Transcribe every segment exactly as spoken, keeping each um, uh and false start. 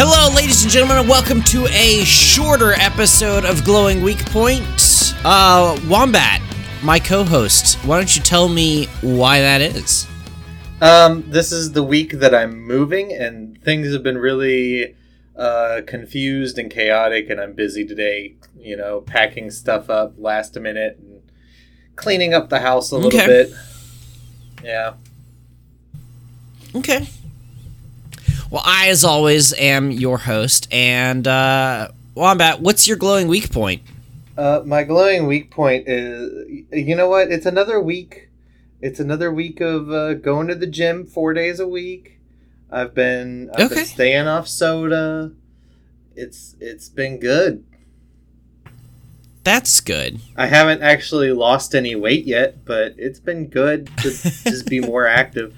Hello, ladies and gentlemen, and welcome to a shorter episode of Glowing Weak Points. Uh, Wombat, my co-host, why don't you tell me why that is? Um, this is the week that I'm moving, and things have been really uh, confused and chaotic, and I'm busy today, you know, packing stuff up last minute and cleaning up the house a little okay. bit. Yeah. Okay. Well, I, as always, am your host, and, uh, Wombat, what's your glowing weak point? Uh, my glowing weak point is, you know what, it's another week, it's another week of, uh, going to the gym four days a week. I've been, I've okay. been staying off soda. It's, it's been good. That's good. I haven't actually lost any weight yet, but it's been good to just be more active.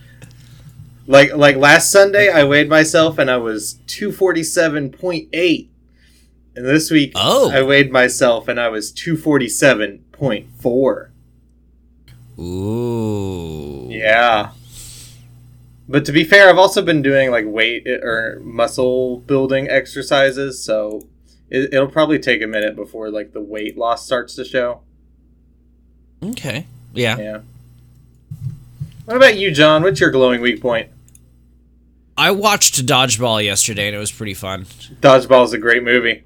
Like like last Sunday, I weighed myself and I was two forty-seven point eight. And this week, oh. I weighed myself and I was two forty-seven point four. Ooh. Yeah. But to be fair, I've also been doing like weight or muscle building exercises, so it, it'll probably take a minute before like the weight loss starts to show. Okay. Yeah. Yeah. What about you, John? What's your glowing weak point? I watched Dodgeball yesterday, and it was pretty fun. Dodgeball is a great movie.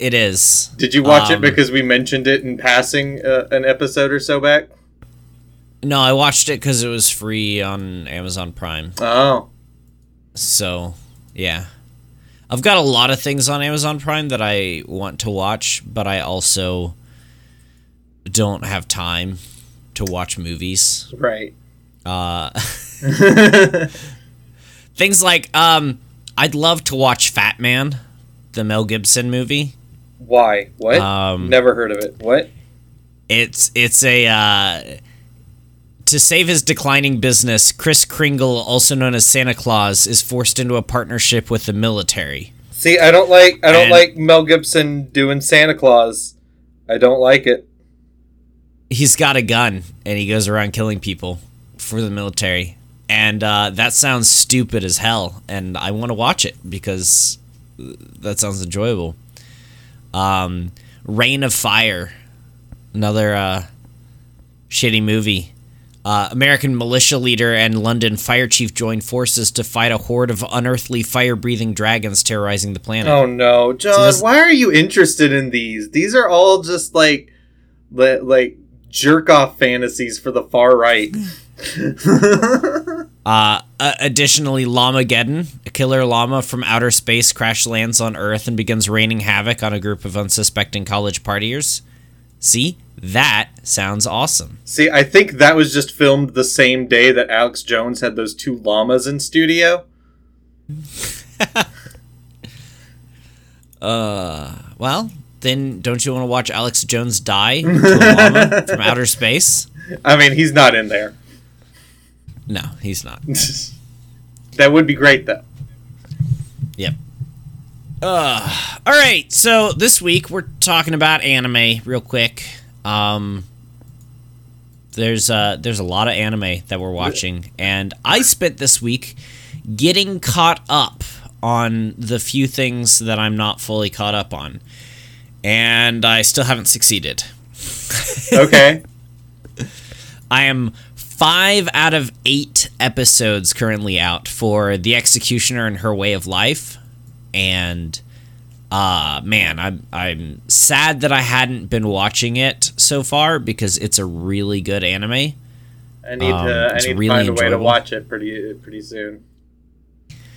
It is. Did you watch um, it because we mentioned it in passing uh, an episode or so back? No, I watched it because it was free on Amazon Prime. Oh. So, yeah. I've got a lot of things on Amazon Prime that I want to watch, but I also don't have time to watch movies. Right. Uh, things like, um, I'd love to watch Fat Man, the Mel Gibson movie. Why? What? Um, Never heard of it. What? It's, it's a, uh, to save his declining business, Chris Kringle, also known as Santa Claus, is forced into a partnership with the military. See, I don't like, I don't and, like Mel Gibson doing Santa Claus. I don't like it. He's got a gun and he goes around killing people for the military, and uh, that sounds stupid as hell, and I want to watch it because that sounds enjoyable. Um, Reign of Fire, another uh, shitty movie. Uh, American militia leader and London fire chief join forces to fight a horde of unearthly fire-breathing dragons terrorizing the planet. Oh no, John! So this- why are you interested in these? These are all just like, li- like jerk-off fantasies for the far right. uh, additionally, Llamageddon, a killer llama from outer space, crash lands on Earth and begins raining havoc on a group of unsuspecting college partiers. See, that sounds awesome. See, I think that was just filmed the same day that Alex Jones had those two llamas in studio. uh, well, then don't you want to watch Alex Jones die to a llama from outer space? I mean, he's not in there. No, he's not. That would be great, though. Yep. Uh, all right, so this week we're talking about anime real quick. Um, there's, uh, there's a lot of anime that we're watching, and I spent this week getting caught up on the few things that I'm not fully caught up on, and I still haven't succeeded. Okay. I am five out of eight episodes currently out for The Executioner and Her Way of Life, and uh, man, I'm I'm sad that I hadn't been watching it so far because it's a really good anime. I need um, to I need really to find enjoyable. a way to watch it pretty pretty soon.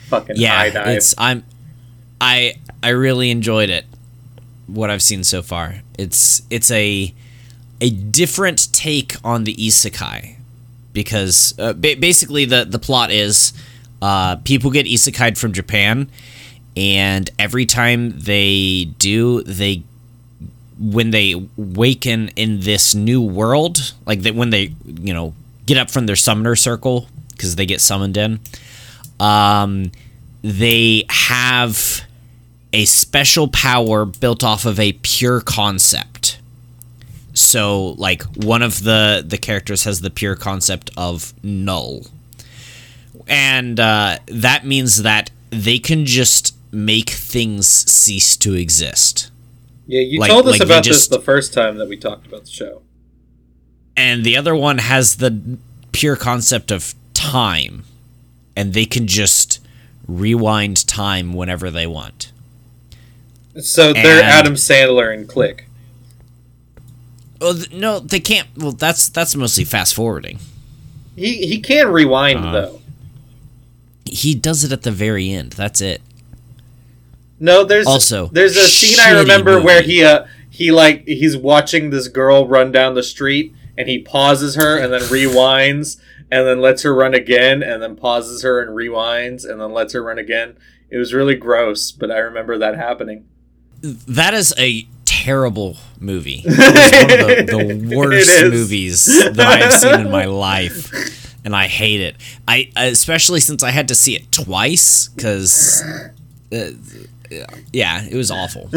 Fucking yeah, eye dive. it's I'm I I really enjoyed it. What I've seen so far, it's it's a a different take on the isekai. Because uh, ba- basically the, the plot is uh, people get isekai'd from Japan, and every time they do, they when they waken in this new world, like that when they you know get up from their summoner circle because they get summoned in, um, they have a special power built off of a pure concept. So, like, one of the, the characters has the pure concept of null. And uh, that means that they can just make things cease to exist. Yeah, you like, told us like about just, this the first time that we talked about the show. And the other one has the pure concept of time, and they can just rewind time whenever they want. So they're and, Adam Sandler and Click. Well, no, they can't. Well, that's that's mostly fast forwarding. He he can rewind uh, though. He does it at the very end. That's it. No, there's also there's a scene I remember movie. where he uh he like he's watching this girl run down the street and he pauses her and then rewinds and then lets her run again and then pauses her and rewinds and then lets her run again. It was really gross, but I remember that happening. That is a terrible movie. It's one of the, the worst movies that I've seen in my life, and I hate it. I especially since I had to see it twice because, uh, yeah, it was awful.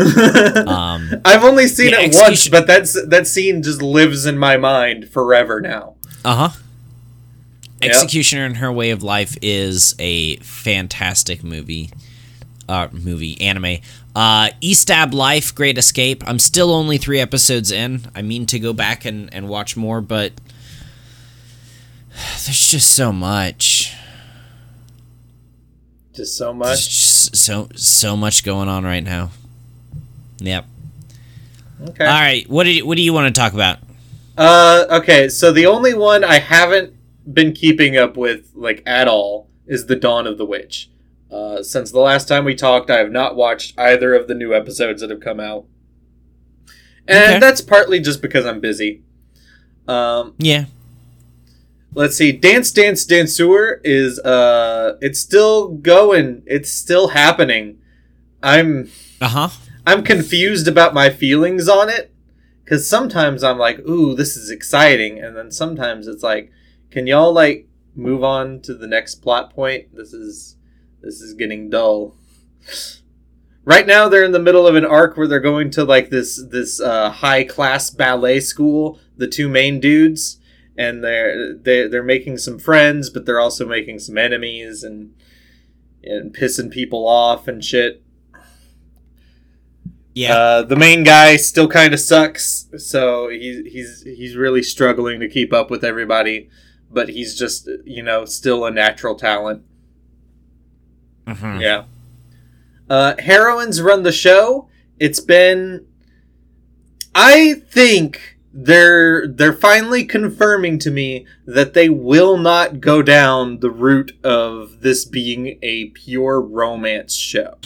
Um, I've only seen yeah, it once, but that's that scene just lives in my mind forever now. Uh huh. Yep. Executioner and Her Way of Life is a fantastic movie. Uh, movie, anime. Uh, Estab Life, Great Escape. I'm still only three episodes in. I mean to go back and, and watch more, but there's just so much. Just so much? There's just so so much going on right now. Yep. Okay. All right. What do you, what do you want to talk about? Uh. Okay. So the only one I haven't been keeping up with like at all is The Dawn of the Witch. Uh, since the last time we talked, I have not watched either of the new episodes that have come out. And okay. That's partly just because I'm busy. Um, yeah. Let's see. Dance Dance Danceur is, uh, it's still going. It's still happening. I'm, uh-huh. I'm confused about my feelings on it. Because sometimes I'm like, ooh, this is exciting. And then sometimes it's like, can y'all, like, move on to the next plot point? This is... This is getting dull. Right now, they're in the middle of an arc where they're going to like this this uh, high class ballet school. The two main dudes, and they're they they're making some friends, but they're also making some enemies and and pissing people off and shit. Yeah, uh, the main guy still kind of sucks, so he's he's he's really struggling to keep up with everybody. But he's just you know still a natural talent. Mm-hmm. Yeah. Uh, heroines run the show. It's been... I think they're they're finally confirming to me that they will not go down the route of this being a pure romance show.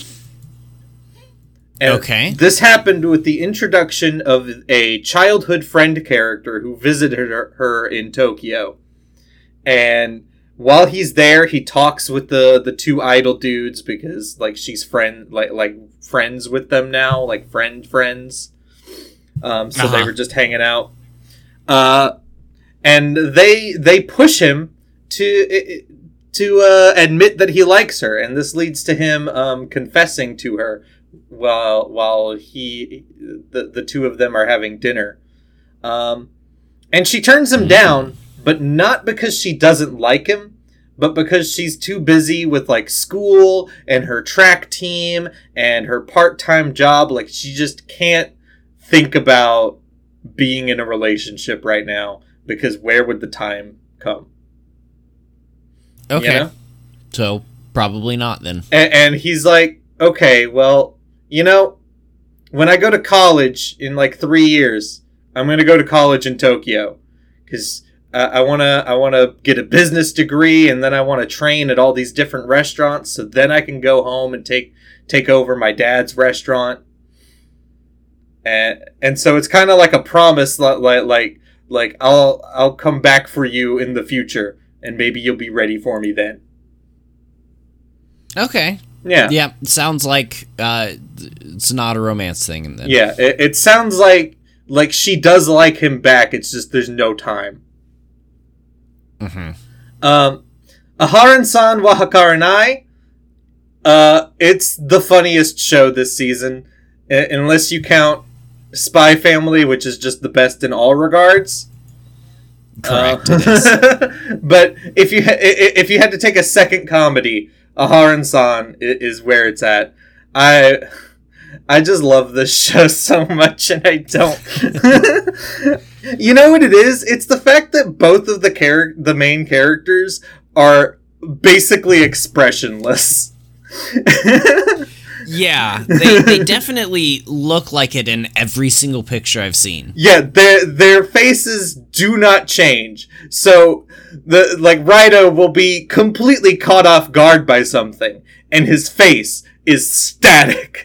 And okay. This happened with the introduction of a childhood friend character who visited her, her in Tokyo. And... While he's there, he talks with the, the two idol dudes because like she's friend like like friends with them now, like friend friends. Um, so uh-huh. They were just hanging out, uh, and they they push him to to uh, admit that he likes her, and this leads to him um, confessing to her while while he the the two of them are having dinner, um, and she turns him down. But not because she doesn't like him, but because she's too busy with, like, school and her track team and her part-time job. Like, she just can't think about being in a relationship right now because where would the time come? Okay. You know? So, probably not then. And, and he's like, okay, well, you know, when I go to college in, like, three years, I'm going to go to college in Tokyo because... Uh, I want to I want to get a business degree and then I want to train at all these different restaurants so then I can go home and take take over my dad's restaurant. And and so it's kind of like a promise like like like I'll I'll come back for you in the future and maybe you'll be ready for me then. Okay. Yeah. Yeah, sounds like uh, it's not a romance thing then. Yeah, it, it sounds like like she does like him back. It's just there's no time. Mm-hmm. Um, Aharon-san wa Hakaranai. Uh, it's the funniest show this season, I- unless you count Spy Family, which is just the best in all regards. Correct. Uh, but if you ha- if you had to take a second comedy, Aharon-san is where it's at. I I just love this show so much, and I don't. You know what it is? It's the fact that both of the char- the main characters are basically expressionless. Yeah, they, they definitely look like it in every single picture I've seen. Yeah, their their faces do not change. So the like Rito will be completely caught off guard by something, and his face is static.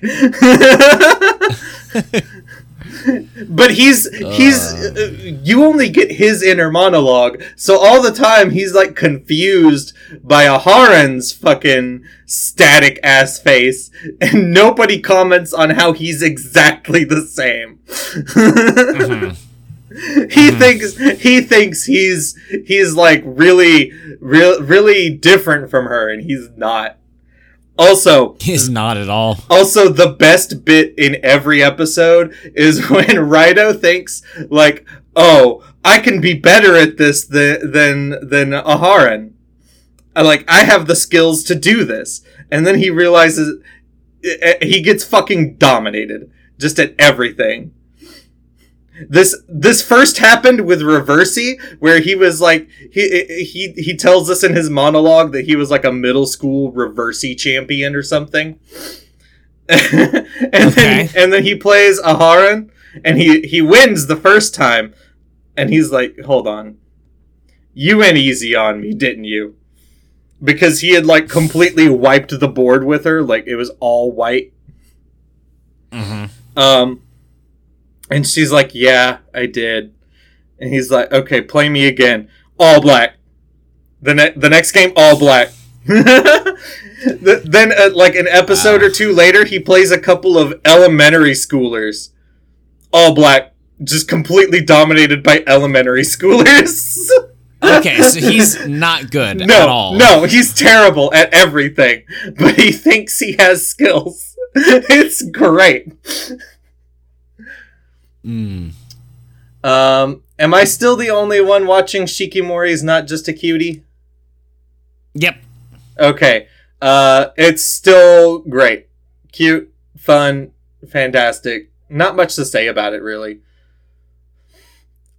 But he's he's uh. you only get his inner monologue, so all the time he's like confused by Aharon's fucking static ass face, and nobody comments on how he's exactly the same. Mm-hmm. He mm-hmm. thinks he thinks he's he's like really real really different from her, and he's not. Also, he's not at all. Also, the best bit in every episode is when Rito thinks, like, "Oh, I can be better at this than than than Aharon. I like I have the skills to do this," and then he realizes he gets fucking dominated just at everything. This this first happened with Reversi, where he was like he he he tells us in his monologue that he was like a middle school Reversi champion or something. and okay. then and then he plays Aharon, and he he wins the first time, and he's like, "Hold on, you went easy on me, didn't you?" Because he had like completely wiped the board with her, like it was all white. Mm-hmm. Um. And she's like, "Yeah, I did." And he's like, "Okay, play me again. All black." The ne- the next game, all black. the- then, uh, like, an episode wow. or two later, he plays a couple of elementary schoolers. All black. Just completely dominated by elementary schoolers. Okay, so he's not good no, at all. No, he's terrible at everything. But he thinks he has skills. It's great. Mm. Um, am I still the only one watching Shikimori's Not Just a Cutie? Yep. Okay. Uh, it's still great. Cute, fun, fantastic. Not much to say about it, really.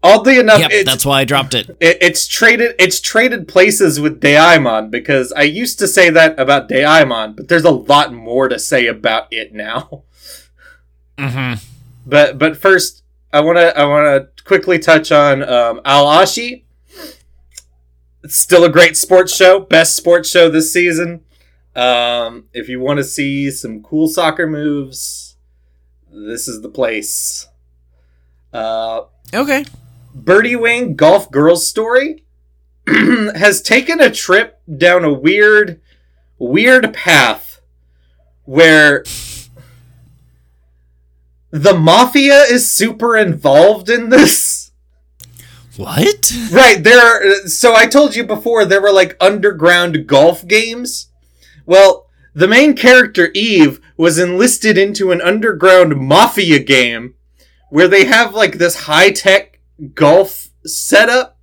Oddly enough, yep, it's, that's why I dropped it. it. It's traded. It's traded places with Deaimon, because I used to say that about Deaimon, but there's a lot more to say about it now. Mm-hmm. But but first, I want to I want to quickly touch on um, Al-Ashi. It's still a great sports show. Best sports show this season. Um, if you want to see some cool soccer moves, this is the place. Uh, okay. Birdie Wing Golf Girls Story has taken a trip down a weird, weird path where... the mafia is super involved in this. What? Right, there are, so I told you before, there were like underground golf games. Well, the main character, Eve, was enlisted into an underground mafia game where they have like this high-tech golf setup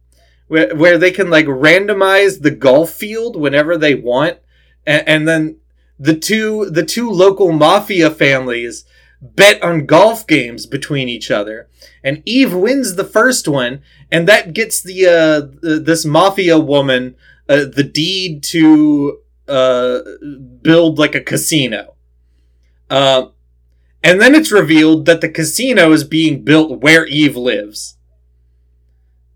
where, where they can like randomize the golf field whenever they want. And, and then the two the two local mafia families bet on golf games between each other, and Eve wins the first one, and that gets the uh the, this mafia woman uh, the deed to uh build like a casino, uh, and then it's revealed that the casino is being built where Eve lives,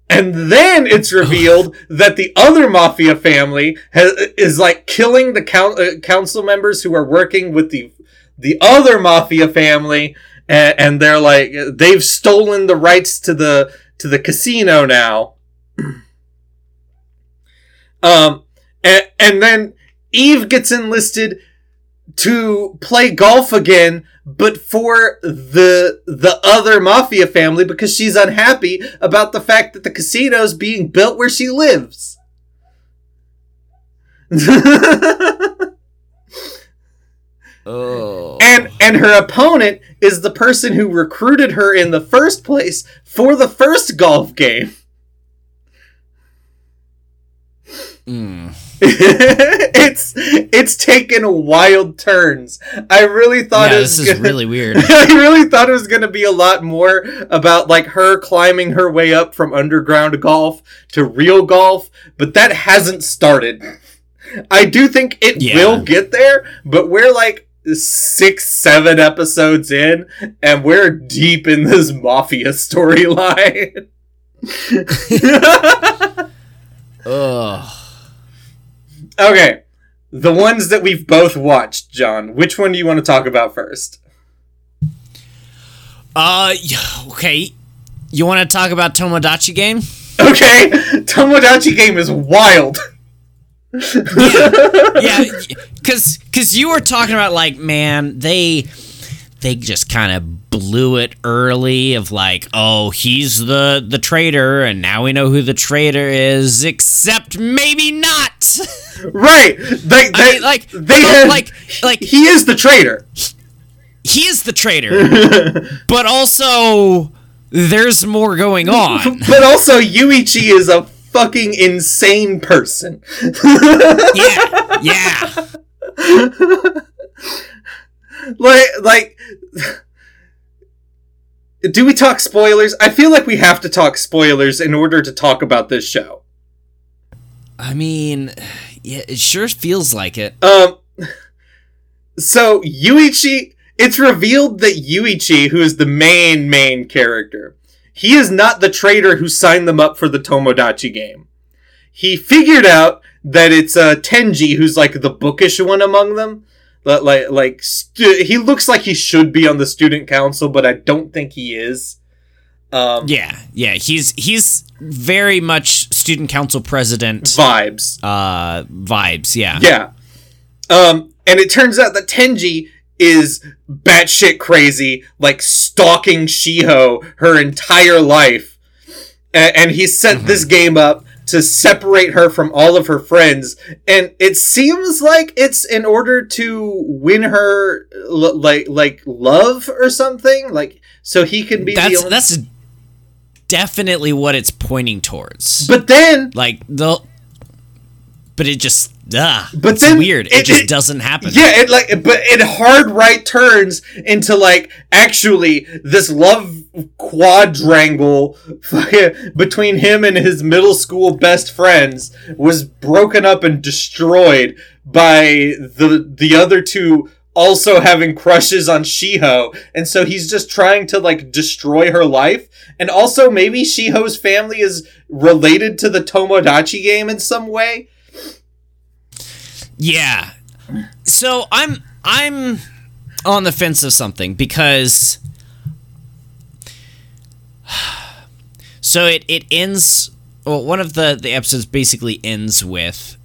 and then it's revealed that the other mafia family has, is like killing the count, uh, council members who are working with the the other mafia family, and, and they're like, they've stolen the rights to the to the casino now. um, and, and then Eve gets enlisted to play golf again, but for the the other mafia family, because she's unhappy about the fact that the casino's being built where she lives. Oh. And and her opponent is the person who recruited her in the first place for the first golf game. Mm. it's it's taken wild turns. I really thought yeah, it was this is gonna, really weird. I really thought it was going to be a lot more about like her climbing her way up from underground golf to real golf, but that hasn't started. I do think it yeah. will get there, but we're like six, seven episodes in, and we're deep in this mafia storyline. Ugh. Okay, the ones that we've both watched, John, which one do you want to talk about first? Uh, okay. You want to talk about Tomodachi Game? Okay, Tomodachi Game is wild. yeah, yeah, because because you were talking about, like, man, they... they just kind of blew it early of like, oh, he's the, the traitor, and now we know who the traitor is, except maybe not. Right. They, they, I mean, like, they so, had, like, like he is the traitor. He, he is the traitor. But also, there's more going on. But also, Yuichi is a fucking insane person. Yeah. Yeah. Like, like, do we talk spoilers? I feel like we have to talk spoilers in order to talk about this show. I mean, yeah, it sure feels like it. Um, so Yuichi, it's revealed that Yuichi, who is the main, main character, he is not the traitor who signed them up for the Tomodachi Game. He figured out that it's uh, Tenji, who's like the bookish one among them. Like, like stu- he looks like he should be on the student council, but I don't think he is. Um, yeah, yeah, he's he's very much student council president vibes. Uh, vibes, yeah, yeah. Um, and it turns out that Tenji is batshit crazy, like stalking Shiho her entire life, and, and he set mm-hmm. this game up to separate her from all of her friends, and it seems like it's in order to win her l- like like love or something, like so he can be that's the only- that's definitely what it's pointing towards, but then like the but it just ah but it's then weird it, it just it, doesn't happen yeah it like but it hard right turns into like actually this love quadrangle between him and his middle school best friends was broken up and destroyed by the the other two also having crushes on Shiho, and so he's just trying to like destroy her life. And also maybe Shiho's family is related to the Tomodachi Game in some way. Yeah. So I'm I'm on the fence of something because so it, it ends well one of the, the episodes basically ends with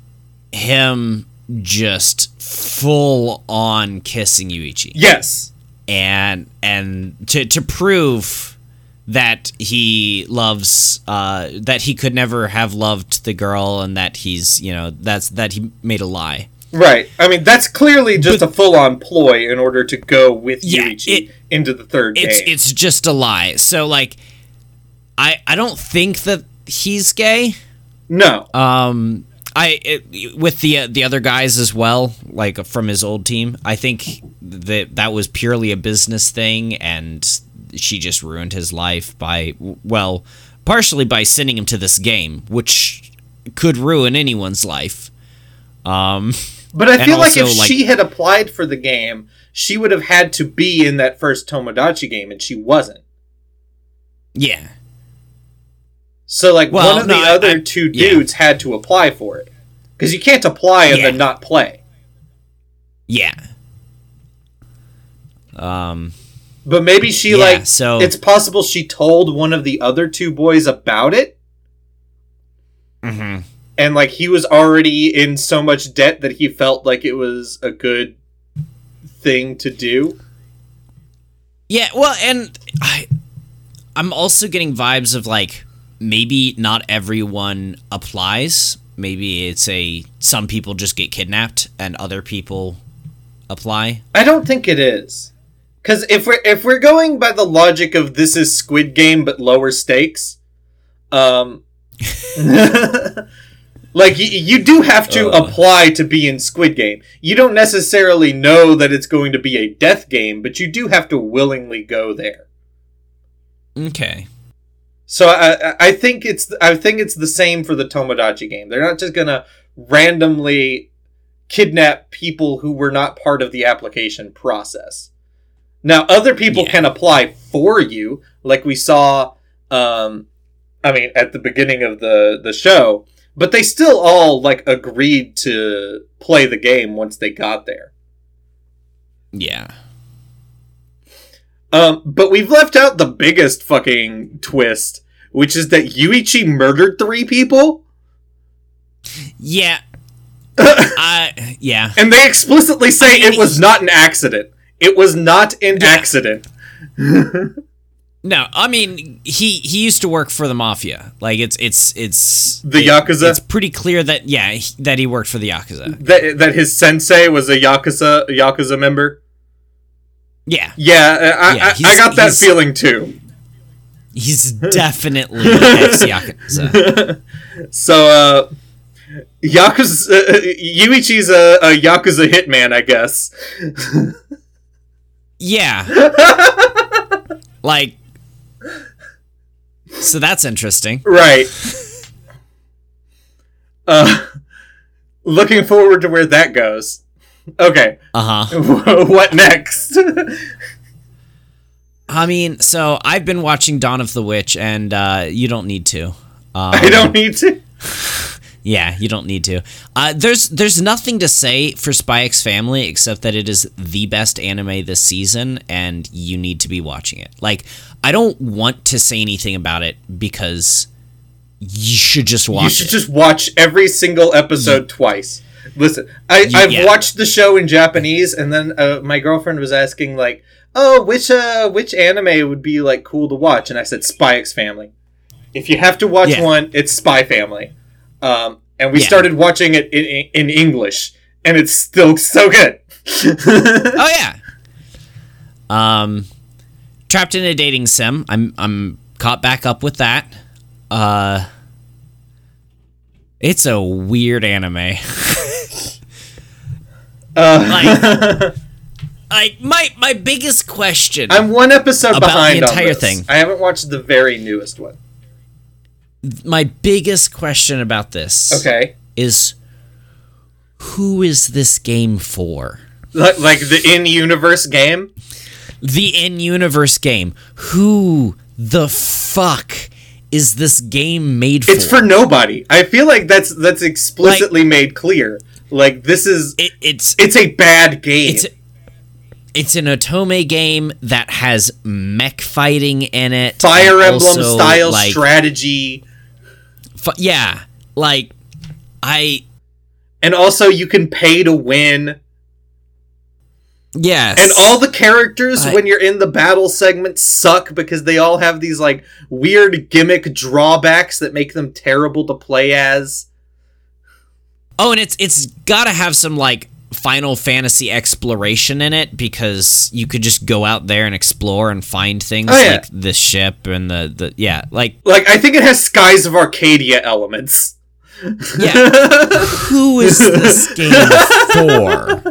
him just full on kissing Yuichi. Yes. And and to to prove that he loves, uh, that he could never have loved the girl, and that he's, you know, that's that he made a lie. Right. I mean, that's clearly just but, a full-on ploy in order to go with yeah, Yuichi it, into the third it's, game. It's just a lie. So, like, I I don't think that he's gay. No. Um, I it, with the uh, the other guys as well, like from his old team. I think that that was purely a business thing, and she just ruined his life by, well, partially by sending him to this game, which could ruin anyone's life. Um, but I feel like also, if like, she had applied for the game, she would have had to be in that first Tomodachi Game, and she wasn't. Yeah. So, like, well, one of no, the I, other I, two dudes yeah. had to apply for it. Because you can't apply and yeah. then not play. Yeah. Um... But maybe she, yeah, like, so, it's possible she told one of the other two boys about it. Mm-hmm. And, like, he was already in so much debt that he felt like it was a good thing to do. Yeah, well, and I, I'm also getting vibes of, like, maybe not everyone applies. Maybe it's a, some people just get kidnapped and other people apply. I don't think it is. Because if we're, if we're going by the logic of this is Squid Game but lower stakes, um, Like, you, you do have to uh, apply to be in Squid Game. You don't necessarily know that it's going to be a death game, but you do have to willingly go there. Okay. So I I think it's I think it's the same for the Tomodachi game. They're not just gonna randomly kidnap people who were not part of the application process. Now, other people yeah. can apply for you, like we saw. Um, I mean, at the beginning of the the show. But they still all, like, agreed to play the game once they got there. Yeah. Um, but we've left out the biggest fucking twist, which is that Yuichi murdered three people? Yeah. uh, yeah. And they explicitly say I mean, it was not an accident. It was not an yeah. accident. No, I mean he, he used to work for the mafia. Like it's it's it's the Yakuza. It, it's pretty clear that yeah he, that he worked for the Yakuza. That that his sensei was a Yakuza Yakuza member. Yeah, yeah, I yeah, I, I got that feeling too. He's definitely ex-Yakuza. So uh, Yakuza uh, Yuichi's a, a Yakuza hitman, I guess. Yeah, like. So that's interesting. Right. uh, looking forward to where that goes. Okay. Uh-huh. What next? I mean, so I've been watching Dawn of the Witch, and uh, you don't need to. Um, I don't need to? Yeah, you don't need to. Uh, there's there's nothing to say for Spy X Family except that it is the best anime this season, and you need to be watching it. Like, I don't want to say anything about it because you should just watch it. You should it. just watch every single episode you, twice. Listen, I, you, I've yeah. watched the show in Japanese, and then uh, my girlfriend was asking, like, oh, which uh, which anime would be, like, cool to watch? And I said, Spy X Family. If you have to watch yeah. one, it's Spy Family. Um, and we yeah. started watching it in, in English, and it's still so good. Oh yeah. Um, trapped in a dating sim. I'm I'm caught back up with that. Uh, it's a weird anime. uh. Like, like my my biggest question. I'm one episode behind the entire on this. thing. I haven't watched the very newest one. My biggest question about this okay. is who is this game for? Like, like the in-universe game? The in-universe game. Who the fuck is this game made for? It's for nobody. I feel like that's that's explicitly like, made clear. Like, this is... It, it's it's a bad game. It's, it's an Otome game that has mech fighting in it. Fire Emblem-style like, strategy... Yeah, like, I... And also, you can pay to win. Yes. And all the characters, I... when you're in the battle segment, suck because they all have these, like, weird gimmick drawbacks that make them terrible to play as. Oh, and it's it's gotta have some, like, Final Fantasy exploration in it, because you could just go out there and explore and find things oh, yeah. like the ship and the, the yeah like like I think it has Skies of Arcadia elements. Yeah. Who is this game for?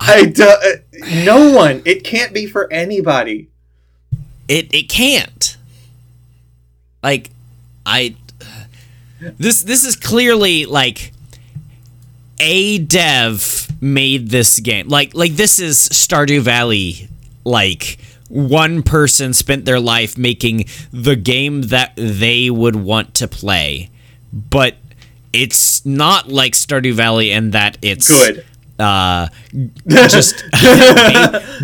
I do- no one. It can't be for anybody. It it can't. Like I this this is clearly like a dev made this game. Like, like this is Stardew Valley. Like, one person spent their life making the game that they would want to play. But it's not like Stardew Valley in that it's... Good. Uh, just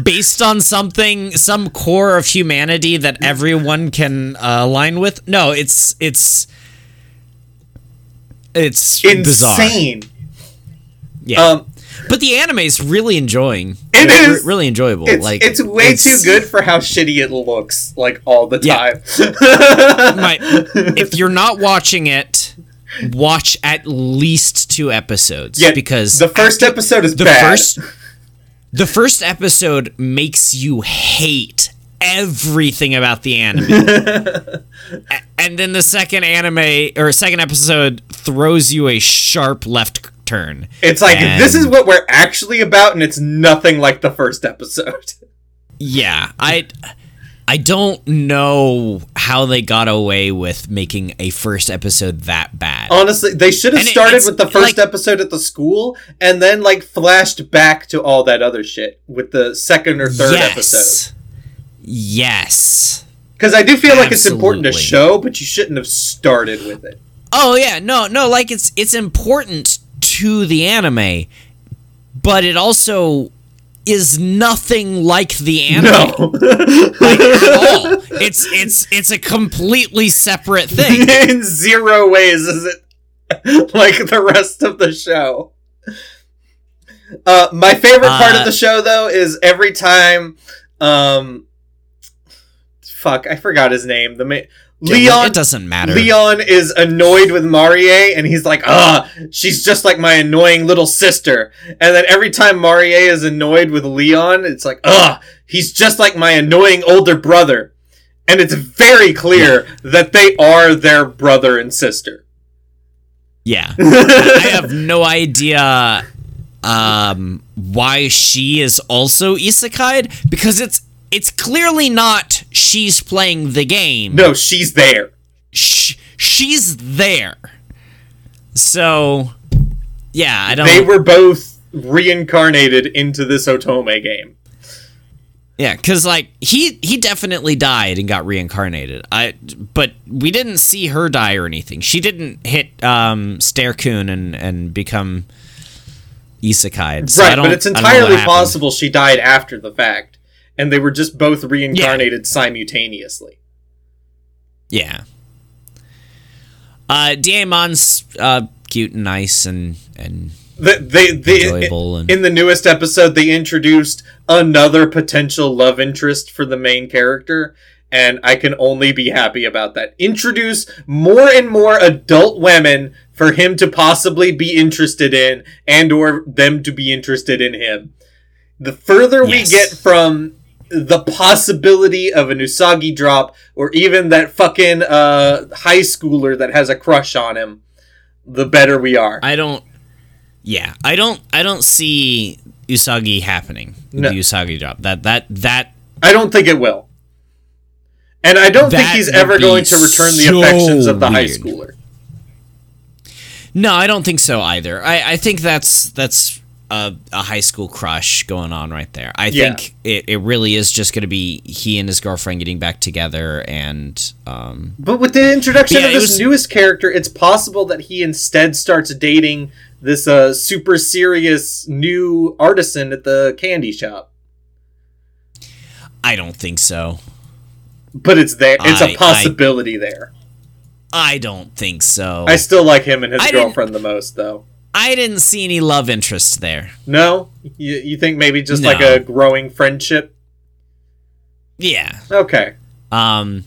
based on something, some core of humanity that everyone can uh, align with. No, it's... It's... It's insane. Bizarre. Yeah, um, but the anime is really enjoying. It They're is really enjoyable. It's, like it's way it's, too good for how shitty it looks, like all the yeah. time. My, if you're not watching it, watch at least two episodes. Yeah, because the first after, episode is the bad. First, the first episode makes you hate everything about the anime. And then the second anime or second episode throws you a sharp left turn. It's like, and this is what we're actually about, and it's nothing like the first episode. Yeah, I I don't know how they got away with making a first episode that bad. Honestly, they should have and started it, with the first like, episode at the school and then like flashed back to all that other shit with the second or third yes. episode. Yes. Because I do feel Absolutely. like it's important to show, but you shouldn't have started with it. Oh, yeah. No, no, like it's it's important to the anime, but it also is nothing like the anime. No. Like, at all. It's it's it's a completely separate thing. In zero ways is it like the rest of the show. Uh, my favorite uh, part of the show, though, is every time... Um, fuck, I forgot his name. The ma- Leon. It doesn't matter. Leon is annoyed with Marie, and he's like, "Ah, she's just like my annoying little sister." And then every time Marie is annoyed with Leon, it's like, "Ah, he's just like my annoying older brother." And it's very clear yeah. that they are their brother and sister. Yeah, I have no idea. Um, why she is also isekai'd, because it's it's clearly not she's playing the game. No, she's there. She, she's there. So, yeah, I don't... They were both reincarnated into this Otome game. Yeah, because, like, he, he definitely died and got reincarnated. I But we didn't see her die or anything. She didn't hit um, Staircoon and, and become... isekai'd. So right, but it's entirely possible she died after the fact, and they were just both reincarnated yeah. simultaneously. Yeah. Uh, Deaimon's uh, cute and nice and, and the, they, they, enjoyable. In, and... in the newest episode, they introduced another potential love interest for the main character, and I can only be happy about that. Introduce more and more adult women for him to possibly be interested in, and or them to be interested in him. The further yes. we get from the possibility of an Usagi drop, or even that fucking uh, high schooler that has a crush on him, the better we are. I don't... Yeah, I don't I don't see Usagi happening. No. The Usagi drop. That, that, that... I don't think it will. And I don't think he's ever going to return so the affections of the weird. high schooler. No, I don't think so either. I, I think that's that's a, a high school crush going on right there. I yeah. think it, it really is just going to be he and his girlfriend getting back together and... Um, but with the introduction yeah, of this was, newest character, it's possible that he instead starts dating this uh, super serious new artisan at the candy shop. I don't think so. But it's there. It's I, a possibility I, there. I don't think so. I still like him and his I girlfriend the most, though. I didn't see any love interest there. No? You, you think maybe just no. like a growing friendship? Yeah. Okay. Um,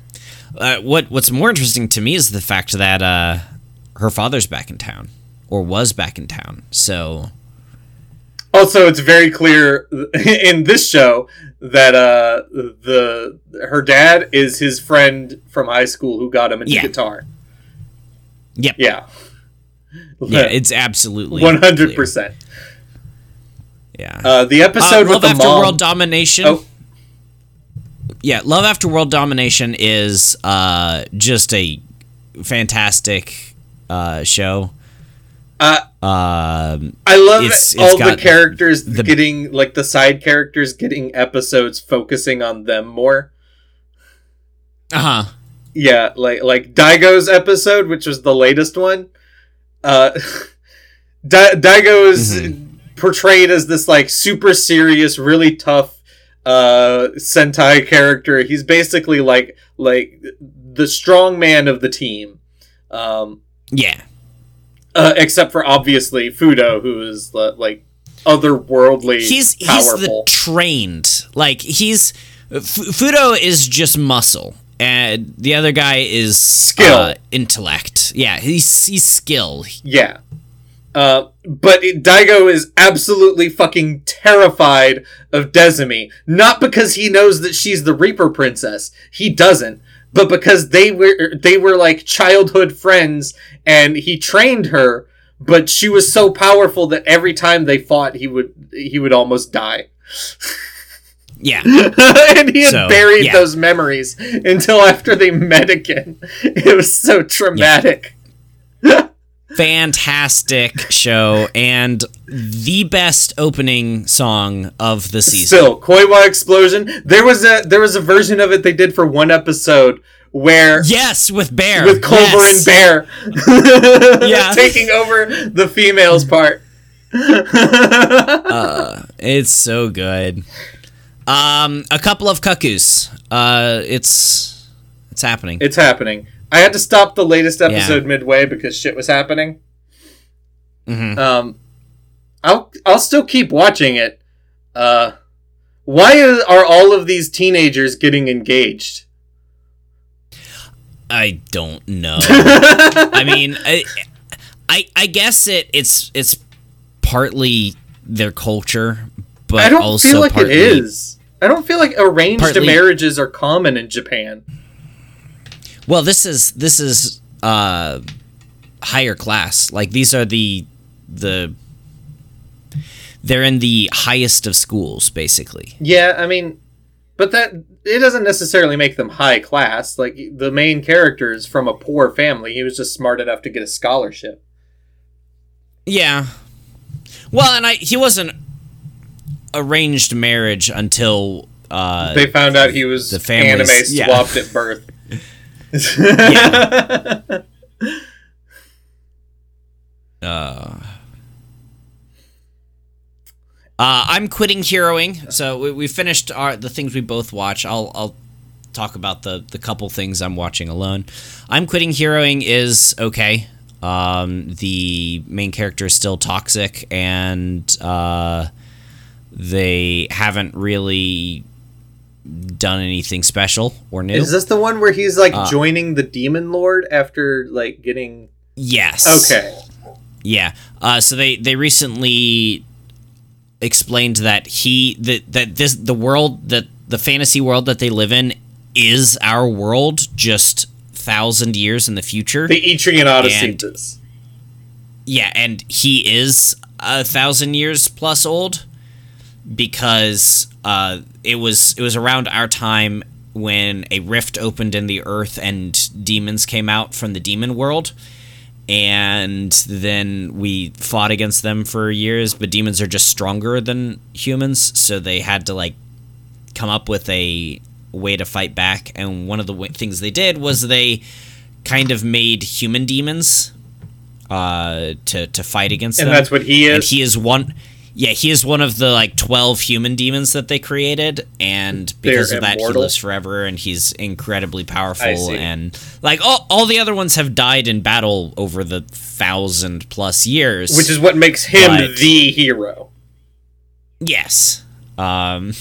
uh, what What's more interesting to me is the fact that uh, her father's back in town. Or was back in town. So... Also, it's very clear in this show that uh, the her dad is his friend from high school who got him into yeah. guitar. Yep. Yeah. Yeah, it's absolutely one hundred percent. Clear. Yeah. Uh, the episode uh, with the mom... Love After World Domination... Oh. Yeah, Love After World Domination is uh, just a fantastic uh, show. Uh, uh, I love it's, it. It's all the characters the, getting, like, the side characters getting episodes focusing on them more. Uh-huh. Yeah, like, like Daigo's episode, which was the latest one. Uh, da- Daigo is mm-hmm. portrayed as this, like, super serious, really tough uh, Sentai character. He's basically, like, like the strong man of the team. Um, yeah. Uh, except for, obviously, Fudo, who is, uh, like, otherworldly he's, powerful. He's the trained. Like, he's... F- Fudo is just muscle. And the other guy is... Skill. Uh, intellect. Yeah, he's, he's skill. Yeah. Uh, but Daigo is absolutely fucking terrified of Desumi. Not because he knows that she's the Reaper Princess. He doesn't. But because they were, they were like childhood friends and he trained her, but she was so powerful that every time they fought, he would, he would almost die. Yeah. And he had so, buried yeah. those memories until after they met again. It was so traumatic. Yeah. Fantastic show and the best opening song of the season. Still, Koiwa Explosion. There was a there was a version of it they did for one episode where yes, with Bear, with Culver yes. and Bear, yeah, taking over the females part. uh, it's so good. Um, a couple of cuckoos. Uh, it's it's happening. It's happening. I had to stop the latest episode yeah. midway because shit was happening. Mm-hmm. Um, I'll I'll still keep watching it. Uh, why are all of these teenagers getting engaged? I don't know. I mean, I, I I guess it it's it's partly their culture, but I don't also feel like partly, it is. I don't feel like arranged partly, marriages are common in Japan. Well, this is this is uh, higher class. Like these are the the they're in the highest of schools, basically. Yeah, I mean, but that it doesn't necessarily make them high class. Like the main character is from a poor family. He was just smart enough to get a scholarship. Yeah. Well, and I he wasn't arranged marriage until uh, they found out he was the anime swapped yeah. at birth. Yeah. Uh, uh, I'm quitting heroing. So we, we finished our the things we both watch. I'll I'll talk about the the couple things I'm watching alone. I'm quitting heroing is okay. Um, the main character is still toxic, and uh, they haven't really done anything special or new. Is this the one where he's like uh, joining the Demon Lord after like getting yes okay yeah uh so they they recently explained that he that that this the world that the fantasy world that they live in is our world just thousand years in the future. The Etrian Odyssey and, does. yeah and he is a thousand years plus old because uh It was it was around our time when a rift opened in the earth and demons came out from the demon world, and then we fought against them for years. But demons are just stronger than humans, so they had to like come up with a way to fight back. And one of the w- things they did was they kind of made human demons uh, to to fight against and them. And that's what he is. And he is one. Yeah, he is one of the, like, twelve human demons that they created, and because They're of that, immortal. He lives forever, and he's incredibly powerful, and, like, all, all the other ones have died in battle over the thousand-plus years. Which is what makes him but, the hero. Yes. Um,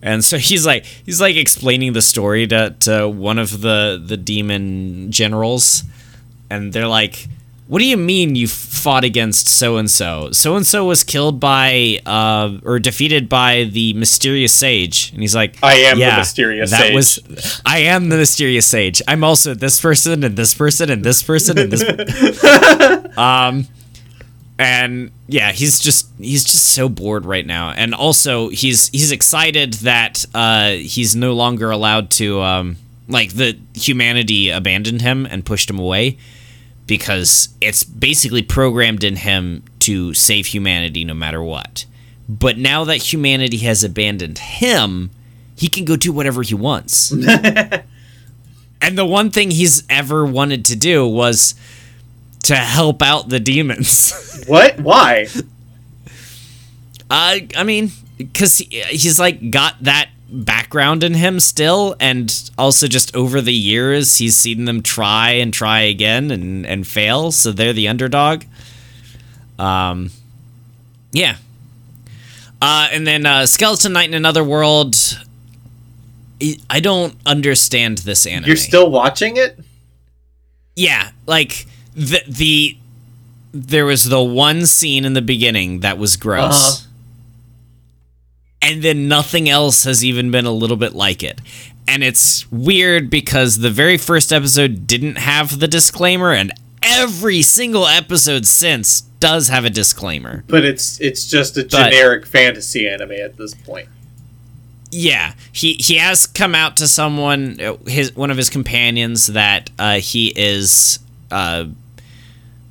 and so he's, like, he's, like, explaining the story to, to one of the, the demon generals, and they're, like... What do you mean you fought against so-and-so? So-and-so was killed by, uh, or defeated by the mysterious sage. And he's like, I am yeah, the mysterious that sage. Was, I am the mysterious sage. I'm also this person and this person and this person and this Um, and yeah, he's just, he's just so bored right now. And also he's, he's excited that, uh, he's no longer allowed to, um, like the humanity abandoned him and pushed him away. Because it's basically programmed in him to save humanity no matter what. But now that humanity has abandoned him, he can go do whatever he wants. And the one thing he's ever wanted to do was to help out the demons. What? Why? Uh, I mean, because he, he's like got that background in him still, and also just over the years he's seen them try and try again and and fail, so they're the underdog. Um yeah uh and then uh Skeleton Knight in Another World. I don't understand this anime. You're still watching it? Yeah, like the the there was the one scene in the beginning that was gross. Uh-huh. And then nothing else has even been a little bit like it. And it's weird because the very first episode didn't have the disclaimer, and every single episode since does have a disclaimer. But it's it's just a generic but, fantasy anime at this point. Yeah, he he has come out to someone, his one of his companions, that uh, he is, uh,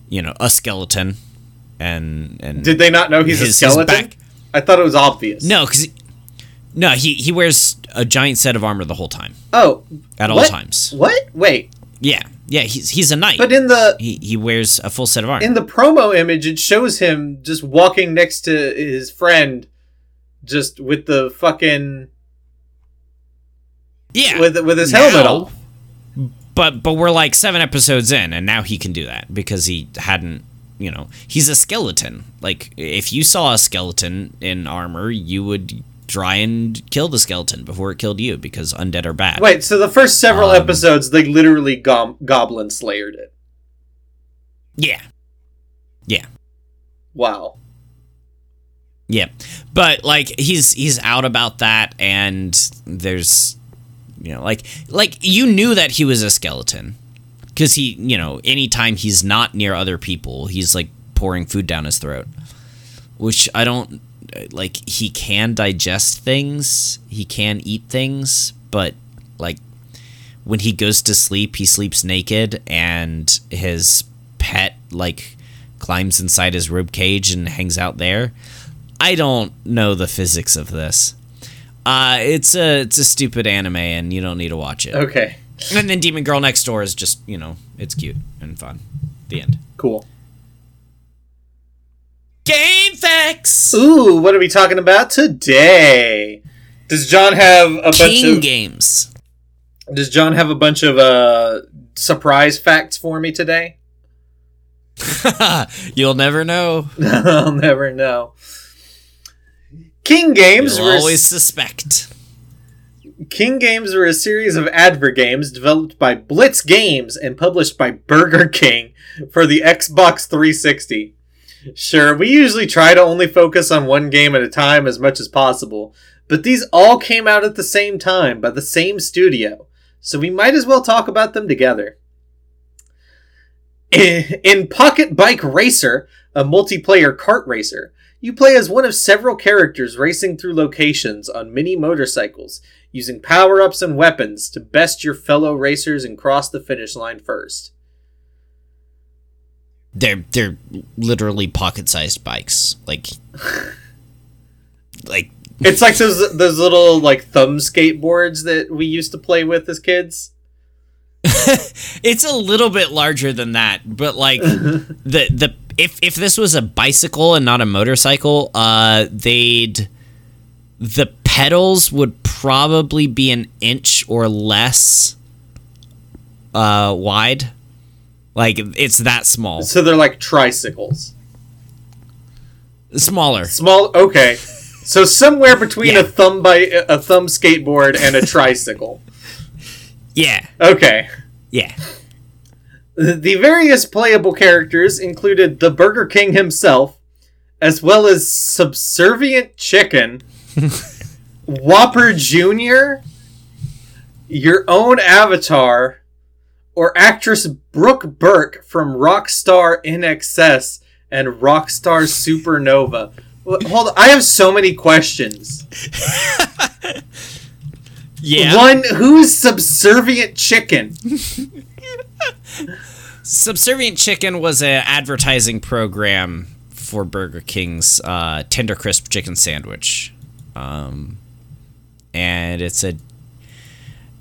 you know, a skeleton. And and did they not know he's his, a skeleton? His back- I thought it was obvious. No, because no, he, he wears a giant set of armor the whole time. Oh, at what? all times. What? Wait. Yeah, yeah. He's he's a knight. But in the he he wears a full set of armor. In the promo image, it shows him just walking next to his friend, just with the fucking yeah with with his helmet off. But but we're like seven episodes in, and now he can do that because he hadn't. You know, he's a skeleton. Like, if you saw a skeleton in armor, you would try and kill the skeleton before it killed you, because undead are bad. Wait, so the first several um, episodes, they literally go- goblin slayered it. Yeah. Yeah. Wow. Yeah. But, like, he's he's out about that, and there's, you know, like, like you knew that he was a skeleton. Because he, you know, anytime he's not near other people, he's, like, pouring food down his throat. Which I don't, like, he can digest things, he can eat things, but, like, when he goes to sleep, he sleeps naked, and his pet, like, climbs inside his ribcage and hangs out there. I don't know the physics of this. Uh, it's a, it's a stupid anime, and you don't need to watch it. Okay. And then Demon Girl Next Door is just, you know, it's cute and fun. The end. Cool. Game facts! Ooh, what are we talking about today? Does John have a King bunch of... King Games. Does John have a bunch of uh, surprise facts for me today? You'll never know. I'll never know. King Games... You'll always res- suspect. King Games were a series of advert games developed by Blitz Games and published by Burger King for the Xbox three sixty. Sure, we usually try to only focus on one game at a time as much as possible, but these all came out at the same time by the same studio, so we might as well talk about them together. In Pocket Bike Racer, a multiplayer kart racer, you play as one of several characters racing through locations on mini motorcycles, using power-ups and weapons to best your fellow racers and cross the finish line first. They're they're literally pocket-sized bikes, like, like it's like those those little like thumb skateboards that we used to play with as kids. It's a little bit larger than that, but like the the. If if this was a bicycle and not a motorcycle, uh, they'd the pedals would probably be an inch or less uh, wide. Like, it's that small. So they're like tricycles. Smaller. Small. Okay. So somewhere between yeah. a thumb by a thumb skateboard and a tricycle. Yeah. Okay. Yeah. The various playable characters included the Burger King himself, as well as Subservient Chicken, Whopper Junior, your own avatar, or actress Brooke Burke from Rockstar N X S and Rockstar Supernova. Well, hold on, I have so many questions. Yeah. One, who's Subservient Chicken? Subservient Chicken was an advertising program for Burger King's uh, Tender Crisp Chicken Sandwich, um, and it's a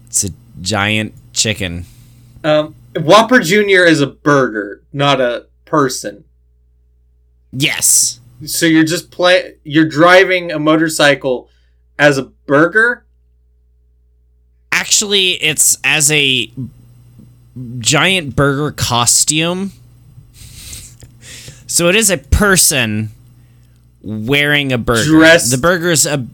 it's a giant chicken. Um, Whopper Junior is a burger, not a person. Yes. So you're just play you're driving a motorcycle as a burger? Actually, it's as a giant burger costume. So it is a person wearing a burger. Dressed. The burger's a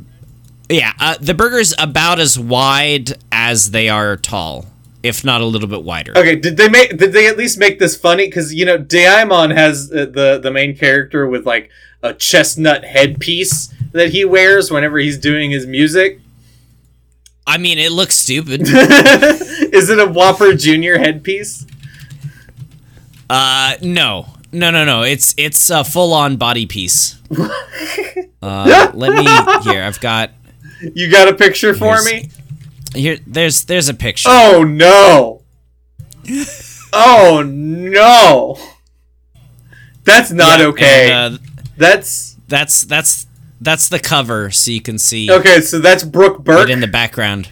yeah. Uh, the burger's about as wide as they are tall. if not a little bit wider. Okay, did they make? Did they at least make this funny? Because, you know, Deaimon has uh, the the main character with like a chestnut headpiece that he wears whenever he's doing his music. I mean, it looks stupid. Is it a Whopper Junior headpiece? Uh, no, no, no, no. It's it's a full-on body piece. uh, let me here. I've got. You got a picture for me? Here, there's there's a picture. Oh no! Oh no! That's not yeah, okay. And, uh, that's that's that's that's the cover, so you can see. Okay, so that's Brooke Burke right in the background.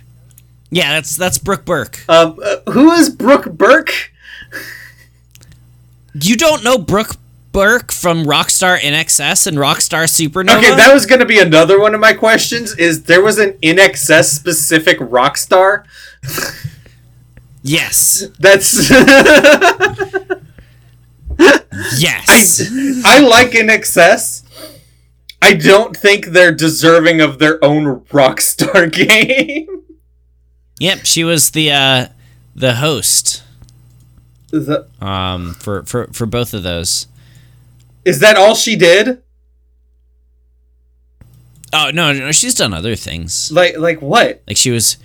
Yeah, that's that's Brooke Burke. Um, uh, who is Brooke Burke? You don't know Brooke Burke from Rockstar N X S and Rockstar Supernova? Okay, that was going to be another one of my questions, is there was an N X S specific Rockstar? Yes. That's... Yes. I, I like N X S. I don't think they're deserving of their own Rockstar game. Yep, she was the, uh, the host. The... Um, for, for, for both of those. Is that all she did? Oh, no, no, she's done other things. Like like what? Like she was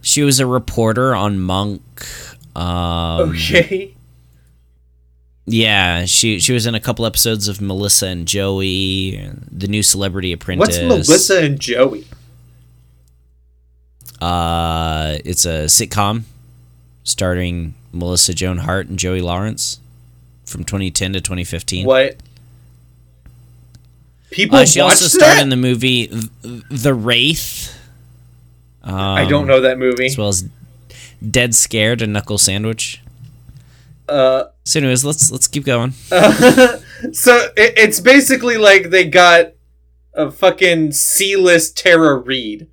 she was a reporter on Monk. Um, okay. Yeah, she she was in a couple episodes of Melissa and Joey, The New Celebrity Apprentice. What's Melissa and Joey? Uh, it's a sitcom starring Melissa Joan Hart and Joey Lawrence from twenty ten to twenty fifteen. What? People uh, she watch also starred that? in the movie The Wraith. Um, I don't know that movie. As well as Dead Scared and Knuckle Sandwich. Uh, so anyways, let's let's keep going. Uh, so it, it's basically like they got a fucking C-list Tara Reid.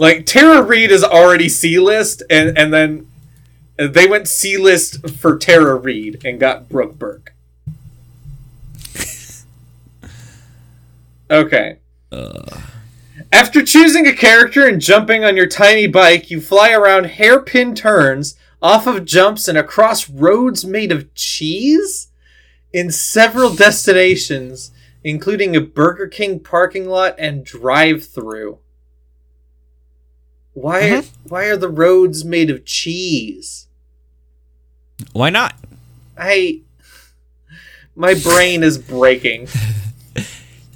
Like Tara Reid is already C-list, and, and then they went C-list for Tara Reid and got Brooke Burke. Okay. Uh. After choosing a character and jumping on your tiny bike, you fly around hairpin turns, off of jumps, and across roads made of cheese? In several destinations, including a Burger King parking lot and drive-thru. Why, uh-huh. why are the roads made of cheese? Why not? I... My brain is breaking.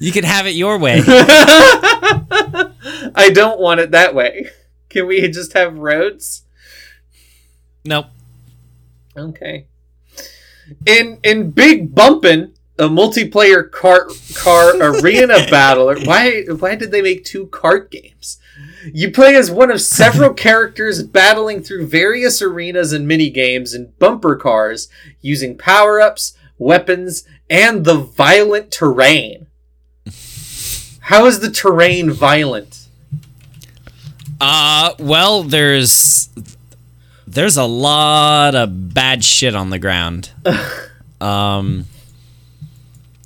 You can have it your way. I don't want it that way. Can we just have roads? Nope. Okay. In in Big Bumpin', a multiplayer cart car arena battler. Why why did they make two cart games? You play as one of several characters battling through various arenas and minigames in bumper cars, using power-ups, weapons, and the violent terrain. How is the terrain violent? Uh, well, there's... There's a lot of bad shit on the ground. um...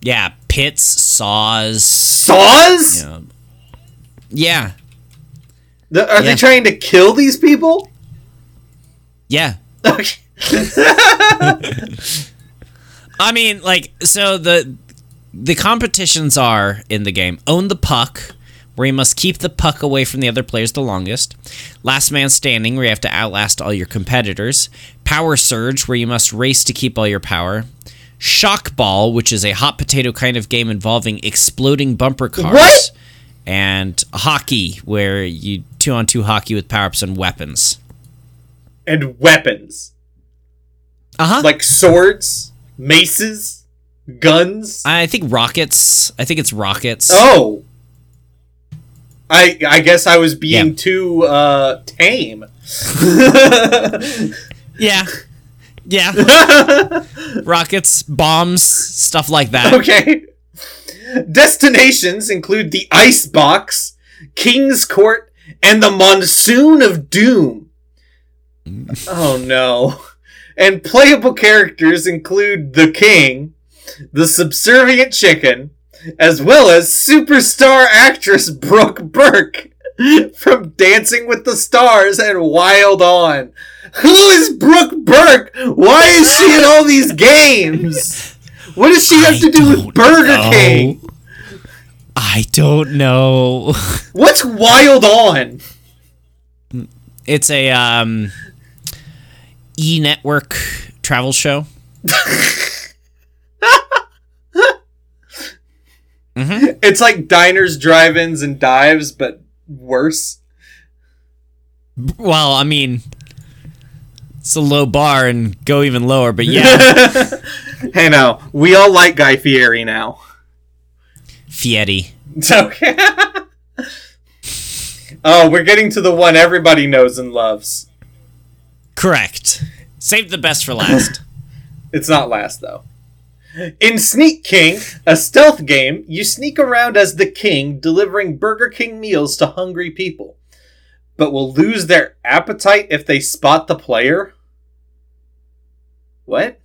Yeah, pits, saws. Saws? You know. Yeah. The, are yeah. they trying to kill these people? Yeah. Okay. I mean, like, so the the competitions are in the game. Own the puck, where you must keep the puck away from the other players the longest. Last man standing, where you have to outlast all your competitors. Power surge, where you must race to keep all your power. Shock ball, which is a hot potato kind of game involving exploding bumper cars. What? And hockey, where you two on two hockey with power-ups and weapons. And weapons. Uh-huh. Like swords, maces, guns. I think rockets. I think it's rockets. Oh. I I guess I was being yeah. too uh, tame. Yeah. Yeah. Rockets, bombs, stuff like that. Okay. Destinations include the Icebox, King's Court, and the Monsoon of Doom. Oh no. And playable characters include the King, the Subservient Chicken, as well as superstar actress Brooke Burke. from Dancing with the Stars and Wild On. Who is Brooke Burke? Why is she in all these games? What does she have I to do with Burger know. King? I don't know. What's Wild On? It's a um, E! Network travel show. Mm-hmm. It's like Diners, Drive-Ins, and Dives, but worse. Well, I mean, it's a low bar and go even lower, but yeah. Hey, no, we all like Guy Fieri now. Fieri. Okay. Oh, we're getting to the one everybody knows and loves. Correct. Save the best for last. It's not last, though. In Sneak King, a stealth game, you sneak around as the king, delivering Burger King meals to hungry people, but will lose their appetite if they spot the player. What?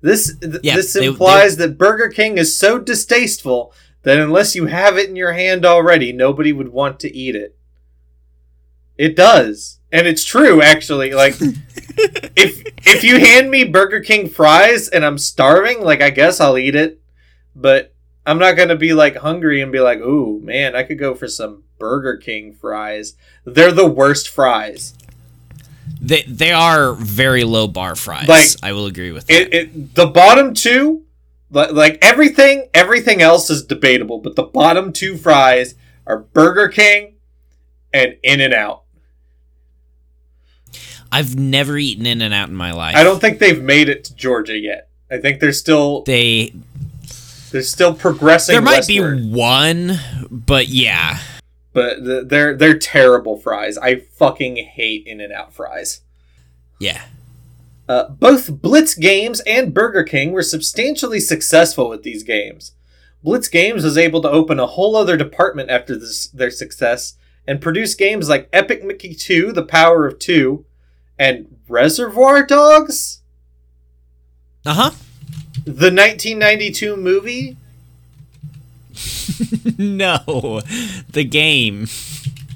This th- yeah, this implies they, they... that Burger King is so distasteful that unless you have it in your hand already, nobody would want to eat it. It does. And it's true, actually. Like, if if you hand me Burger King fries and I'm starving, like, I guess I'll eat it. But I'm not going to be, like, hungry and be like, ooh, man, I could go for some Burger King fries. They're the worst fries. They they are very low bar fries. Like, I will agree with that. It, it, the bottom two, like, everything, everything else is debatable. But the bottom two fries are Burger King and In-N-Out. I've never eaten In-N-Out in my life. I don't think they've made it to Georgia yet. I think they're still they they're still progressing. There might westward. Be one, but yeah. But they're they're terrible fries. I fucking hate In-N-Out fries. Yeah. Uh, both Blitz Games and Burger King were substantially successful with these games. Blitz Games was able to open a whole other department after this, their success and produce games like Epic Mickey two, The Power of Two, and Reservoir Dogs? Uh-huh. The nineteen ninety-two movie? No. The game.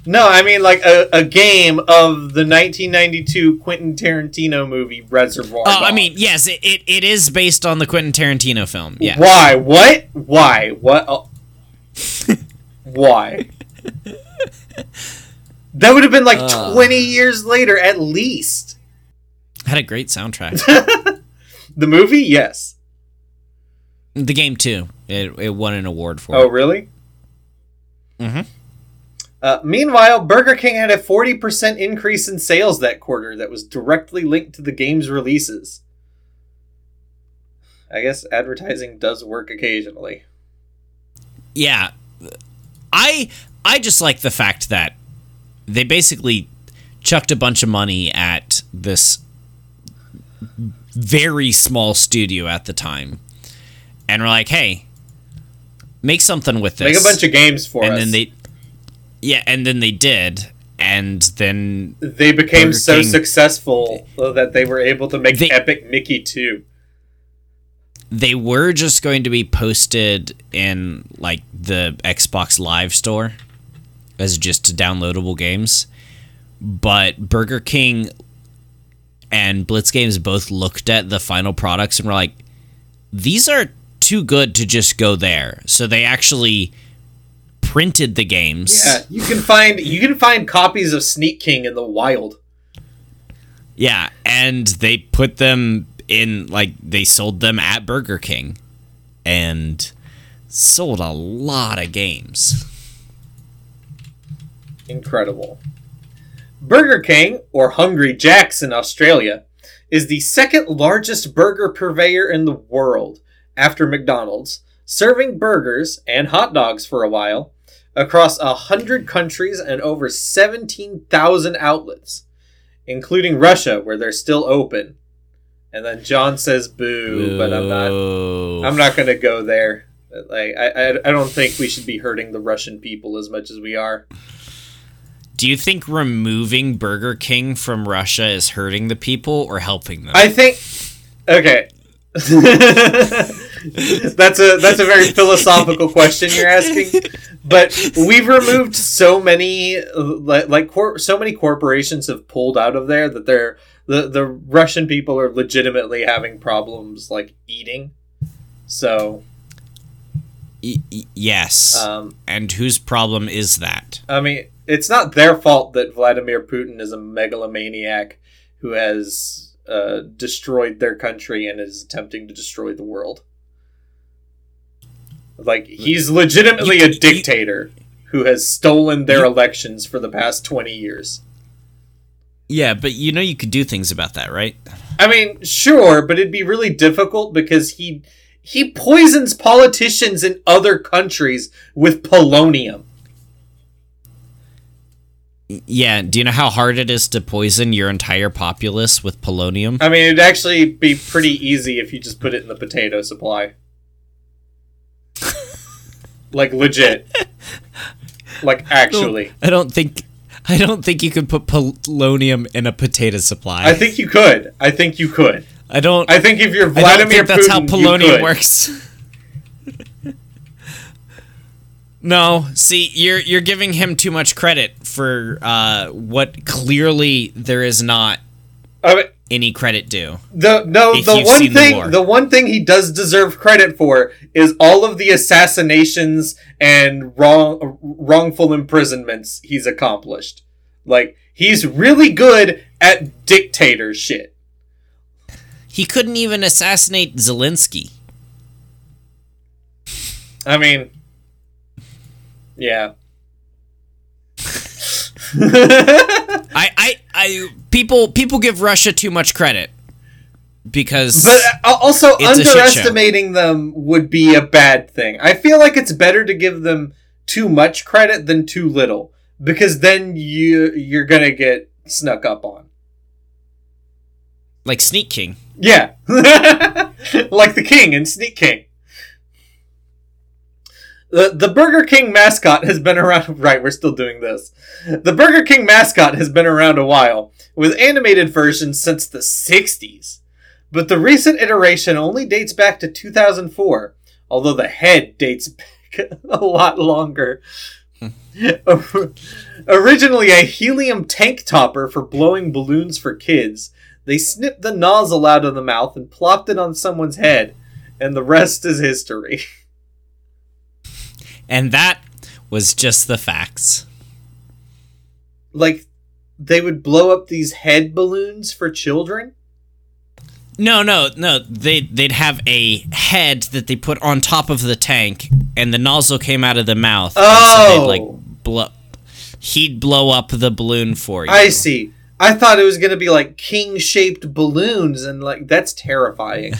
No, I mean like a, a game of the nineteen ninety-two Quentin Tarantino movie, Reservoir Dogs. Oh, I mean, yes, it, it, it is based on the Quentin Tarantino film. Yeah. Why? What? Why? What? Oh. Why? That would have been like uh, twenty years later, at least. Had a great soundtrack. The movie, yes. The game too. It it won an award for. Oh, it. Really? Mm-hmm. Uh, meanwhile, Burger King had a forty percent increase in sales that quarter. That was directly linked to the game's releases. I guess advertising does work occasionally. Yeah, I I just like the fact that they basically chucked a bunch of money at this very small studio at the time. And we're like, hey, make something with this. Make a bunch of games for and us. And then they Yeah, and then they did. And then they became Burger so King, successful that they were able to make they, Epic Mickey two. They were just going to be posted in like the Xbox Live store as just downloadable games, but Burger King and Blitz Games both looked at the final products and were like, these are too good to just go there. So they actually printed the games. Yeah, you can find you can find copies of Sneak King in the wild. Yeah, and they put them in, like, they sold them at Burger King and sold a lot of games. Incredible. Burger King, or Hungry Jack's in Australia, is the second largest burger purveyor in the world after McDonald's, serving burgers and hot dogs for a while across one hundred countries and over seventeen thousand outlets, including Russia, where they're still open. And then John says boo, but I'm not I'm not going to go there. Like I, I I don't think we should be hurting the Russian people as much as we are. Do you think removing Burger King from Russia is hurting the people or helping them? I think... Okay. that's a that's a very philosophical question you're asking. But we've removed so many, like, like cor- so many corporations have pulled out of there that they're the the Russian people are legitimately having problems like eating. So, e- e- yes, um, and whose problem is that? I mean, it's not their fault that Vladimir Putin is a megalomaniac who has uh, destroyed their country and is attempting to destroy the world. Like, he's legitimately a dictator who has stolen their elections for the past twenty years. Yeah, but you know you could do things about that, right? I mean, sure, but it'd be really difficult because he he poisons politicians in other countries with polonium. Yeah, do you know how hard it is to poison your entire populace with polonium? I mean, it'd actually be pretty easy if you just put it in the potato supply. Like, legit. Like, actually. I don't, I don't think I don't think you could put polonium in a potato supply. I think you could. I think you could. I don't I think if you're Vladimir Putin, that's how polonium works. No, see, you're you're giving him too much credit for uh, what clearly there is not I mean, any credit due. The no, the one thing the, the one thing he does deserve credit for is all of the assassinations and wrong wrongful imprisonments he's accomplished. Like, he's really good at dictator shit. He couldn't even assassinate Zelensky. I mean, yeah. I, I, I, people, people give Russia too much credit because, but also underestimating them would be a bad thing. I feel like it's better to give them too much credit than too little, because then you you're gonna get snuck up on, like Sneak King. Yeah, like the king in Sneak King. The the Burger King mascot has been around... Right, we're still doing this. The Burger King mascot has been around a while, with animated versions since the sixties. But the recent iteration only dates back to two thousand four, although the head dates back a lot longer. Originally a helium tank topper for blowing balloons for kids, they snipped the nozzle out of the mouth and plopped it on someone's head, and the rest is history. And that was just the facts. Like, they would blow up these head balloons for children? No, no, no. They, they'd have a head that they put on top of the tank, and the nozzle came out of the mouth. Oh! So they'd, like, blow... He'd blow up the balloon for you. I see. I thought it was going to be, like, king-shaped balloons, and, like, that's terrifying.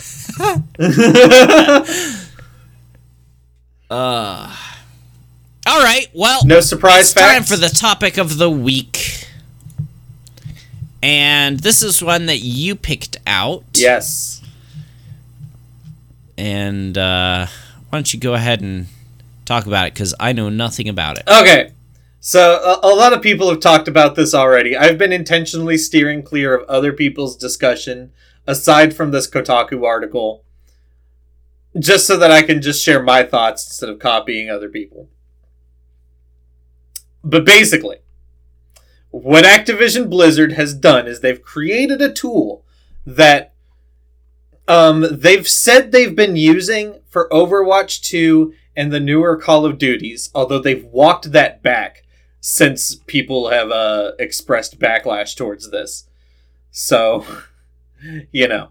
uh... All right, well, no surprise it's facts. Time for the topic of the week. And this is one that you picked out. Yes. And uh, why don't you go ahead and talk about it, because I know nothing about it. Okay, so a, a lot of people have talked about this already. I've been intentionally steering clear of other people's discussion, aside from this Kotaku article, just so that I can just share my thoughts instead of copying other people. But basically, what Activision Blizzard has done is they've created a tool that um, they've said they've been using for Overwatch two and the newer Call of Duties, although they've walked that back since people have uh, expressed backlash towards this. So, you know.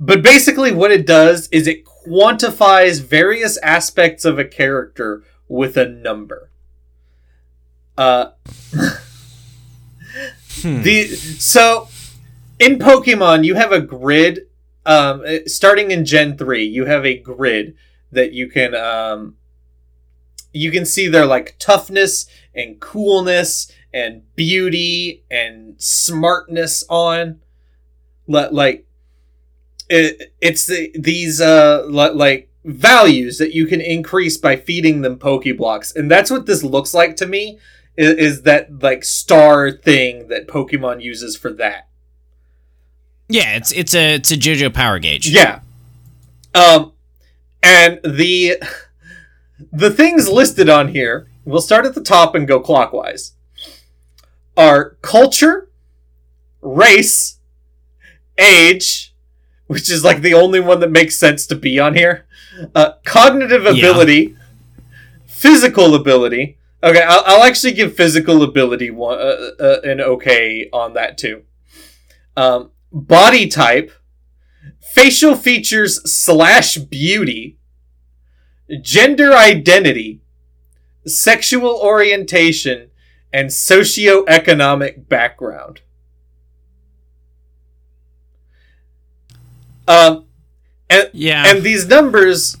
But basically what it does is it quantifies various aspects of a character with a number. Uh, hmm. the so in Pokemon you have a grid. Um, starting in Gen three, you have a grid that you can um, you can see their like toughness and coolness and beauty and smartness on. Like it, it's the, these uh like values that you can increase by feeding them Pokeblocks, and that's what this looks like to me. Is that like star thing that Pokemon uses for that? Yeah, it's it's a it's a JoJo power gauge. Yeah, um, and the The things listed on here, we'll start at the top and go clockwise, are culture, race, age, which is like the only one that makes sense to be on here, uh, cognitive ability, yeah. physical ability. Okay, I'll, I'll actually give physical ability one, uh, uh, an okay on that too. Um, body type, facial features slash beauty, gender identity, sexual orientation, and socioeconomic background. Um, and, yeah. and these numbers...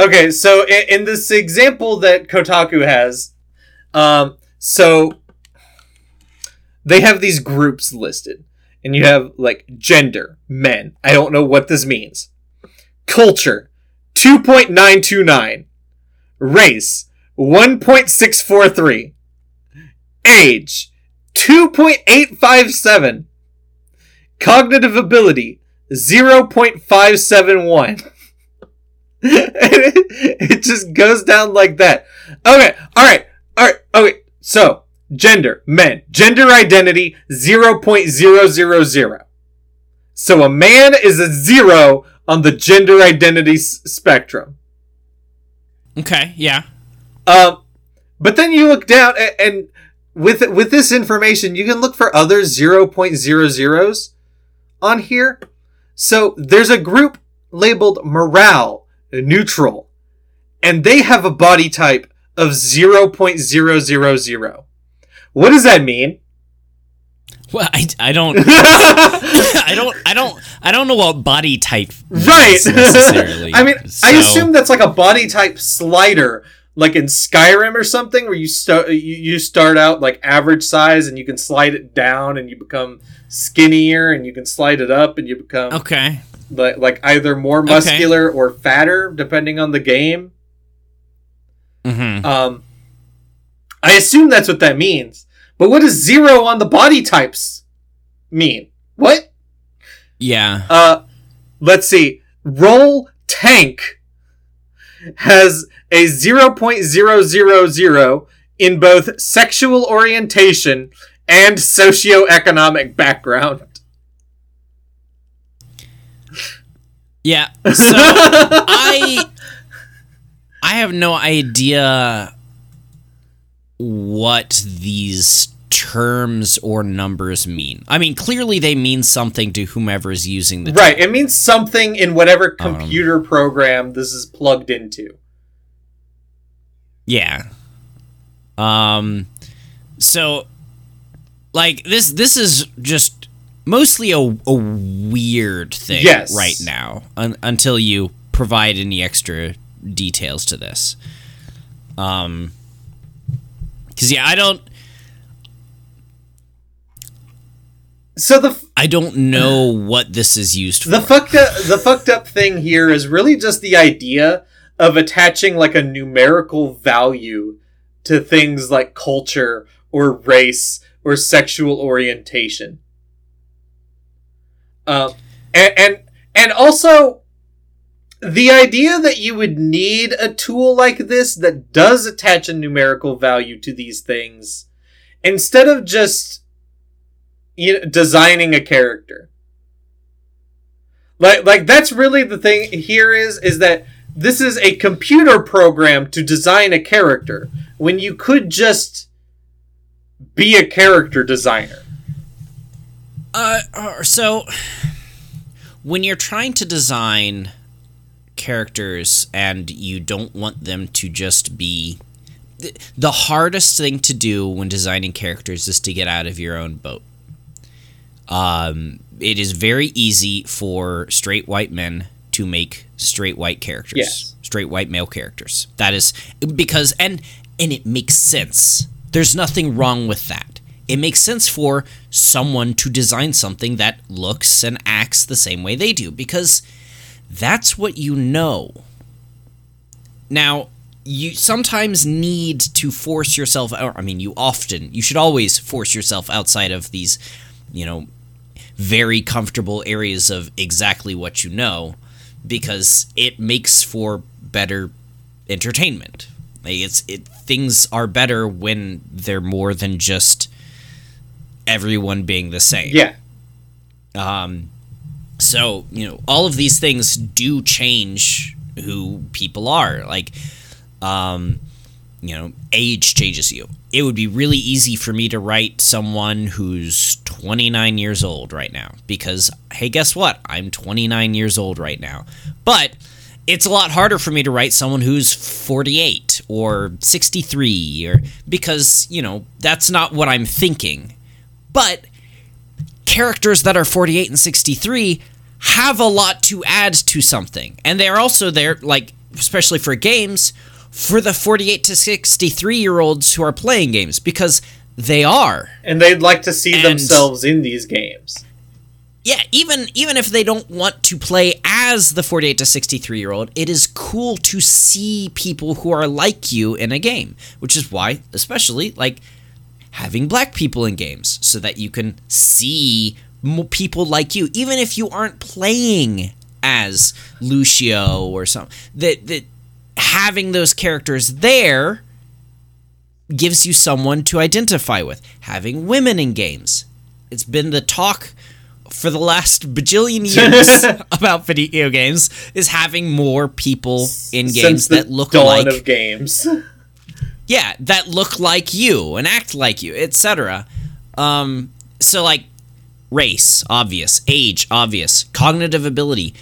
Okay, so in, in this example that Kotaku has, um, so they have these groups listed. And you have, like, gender, men. I don't know what this means. Culture, two point nine two nine. Race, one point six four three. Age, two point eight five seven. Cognitive ability, zero point five seven one. It just goes down like that. Okay, alright, alright, okay. So, gender, men. Gender identity, zero point zero zero zero. So a man is a zero on the gender identity s- spectrum. Okay, yeah. Um, but then you look down, and, and with with this information, you can look for other zero point zero zeros on here. So there's a group labeled morale, neutral, and they have a body type of zero point zero zero zero. What does that mean? Well, I, I don't, I don't, I don't, I don't know what body type right. necessarily. I mean, so. I assume that's like a body type slider, like in Skyrim or something, where you start, you, you start out like average size and you can slide it down and you become skinnier, and you can slide it up and you become okay. Like, like either more muscular okay. or fatter, depending on the game. Mm-hmm. Um, I assume that's what that means. But what does zero on the body types mean? What? Yeah. Uh, let's see. Roll Tank has a zero point zero zero zero in both sexual orientation and socioeconomic background. Yeah, so I I have no idea what these terms or numbers mean. I mean, clearly they mean something to whomever is using the right. Term. It means something in whatever computer um, program this is plugged into. Yeah. Um. So, like this, this is just. Mostly a, a weird thing yes. right now, un- until you provide any extra details to this. Um, because yeah, I don't. So the f- I don't know what this is used for. The fucked up, the fucked up thing here is really just the idea of attaching like a numerical value to things like culture or race or sexual orientation. Um, and, and and also, the idea that you would need a tool like this that does attach a numerical value to these things, instead of just you know, designing a character. Like like that's really the thing here is is that this is a computer program to design a character when you could just be a character designer. Uh, so, when you're trying to design characters and you don't want them to just be... The hardest thing to do when designing characters is to get out of your own boat. Um, it is very easy for straight white men to make straight white characters. Yes. Straight white male characters. That is... Because... And, and it makes sense. There's nothing wrong with that. It makes sense for someone to design something that looks and acts the same way they do, because that's what you know. Now, you sometimes need to force yourself out. I mean, you often, you should always force yourself outside of these, you know, very comfortable areas of exactly what you know, because it makes for better entertainment. Like it's it things are better when they're more than just everyone being the same. Yeah. Um so, you know, all of these things do change who people are. Like um you know, age changes you. It would be really easy for me to write someone who's twenty-nine years old right now because, hey, guess what? I'm twenty-nine years old right now. But it's a lot harder for me to write someone who's forty-eight or sixty-three or because, you know, that's not what I'm thinking. But characters that are forty-eight and sixty-three have a lot to add to something. And they're also there, like, especially for games, for the forty-eight to sixty-three-year-olds who are playing games, because they are. And they'd like to see and, themselves in these games. Yeah, even even if they don't want to play as the forty-eight to sixty-three-year-old, it is cool to see people who are like you in a game, which is why, especially, like, having black people in games, so that you can see people like you, even if you aren't playing as Lucio or something. That... that having those characters there gives you someone to identify with. Having women in games. It's been the talk for the last bajillion years about video games, is having more people in games Since the that look dawn like of games. Yeah, that look like you and act like you, et cetera. Um, so like race, obvious, age, obvious, cognitive ability.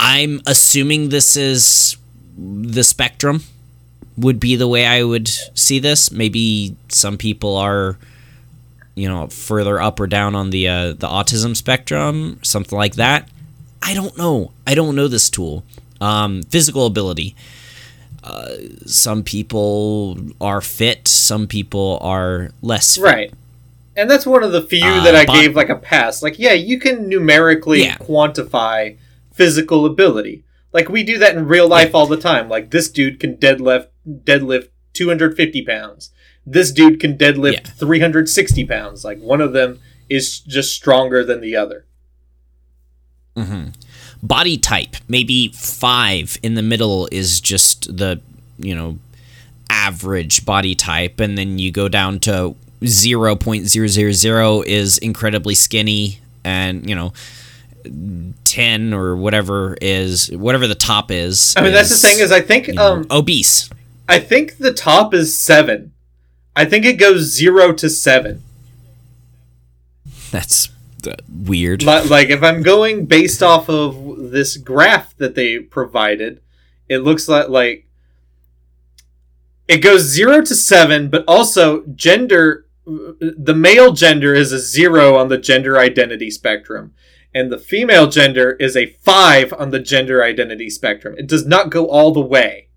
I'm assuming this is the spectrum would be the way I would see this. Maybe some people are, you know, further up or down on the uh, the autism spectrum, something like that. I don't know. I don't know this tool. Um, physical ability. Uh, some people are fit. Some people are less fit. Right. And that's one of the few uh, that I but, gave like a pass. Like, yeah, you can numerically yeah. quantify physical ability. Like, we do that in real life all the time. Like, this dude can deadlift deadlift two hundred fifty pounds. This dude can deadlift yeah. three hundred sixty pounds. Like, one of them is just stronger than the other. Mm-hmm. Body type. Maybe five in the middle is just the, you know, average body type. And then you go down to zero point zero zero zero is incredibly skinny and, you know... ten or whatever is whatever the top is. I mean, is, that's the thing is I think you know, um obese. I think the top is seven. I think it goes zero to seven. That's uh, weird. Like, like if I'm going based off of this graph that they provided, it looks like like it goes zero to seven, but also gender. The male gender is a zero on the gender identity spectrum. And the female gender is a five on the gender identity spectrum. It does not go all the way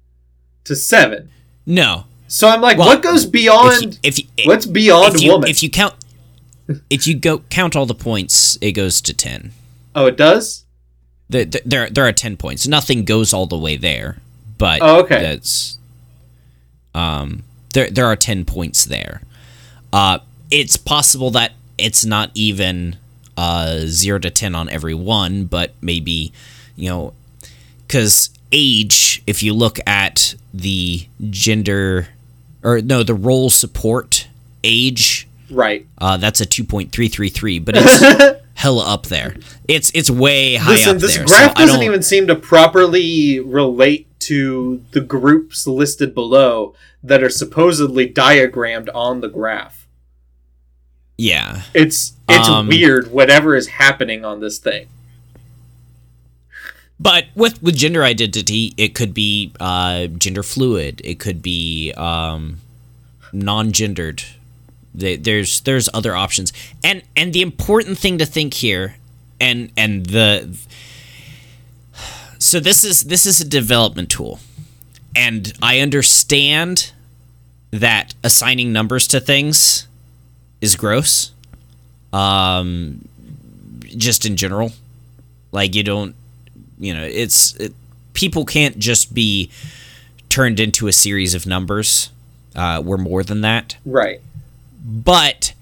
to seven. No. So I'm like, well, what goes beyond? If you, if you, what's beyond if you, woman? If you count, if you go count all the points, it goes to ten. Oh, it does. There, there, there are ten points. Nothing goes all the way there, but oh, okay. That's um, there, there are ten points there. Uh, it's possible that it's not even. Uh, zero to ten on every one, but maybe, you know, because age, if you look at the gender, or no, the role support age, right? Uh, that's a two point three three three, but it's hella up there. It's it's way high Listen, up this there. This graph so doesn't even seem to properly relate to the groups listed below that are supposedly diagrammed on the graph. Yeah. It's it's um, weird whatever is happening on this thing. But with, with gender identity, it could be uh, gender fluid, it could be um, non-gendered. There's there's other options. And and the important thing to think here and and the so this is this is a development tool. And I understand that assigning numbers to things is gross, um, just in general. Like, you don't, you know, it's, it, people can't just be turned into a series of numbers. Uh, we're more than that. Right. But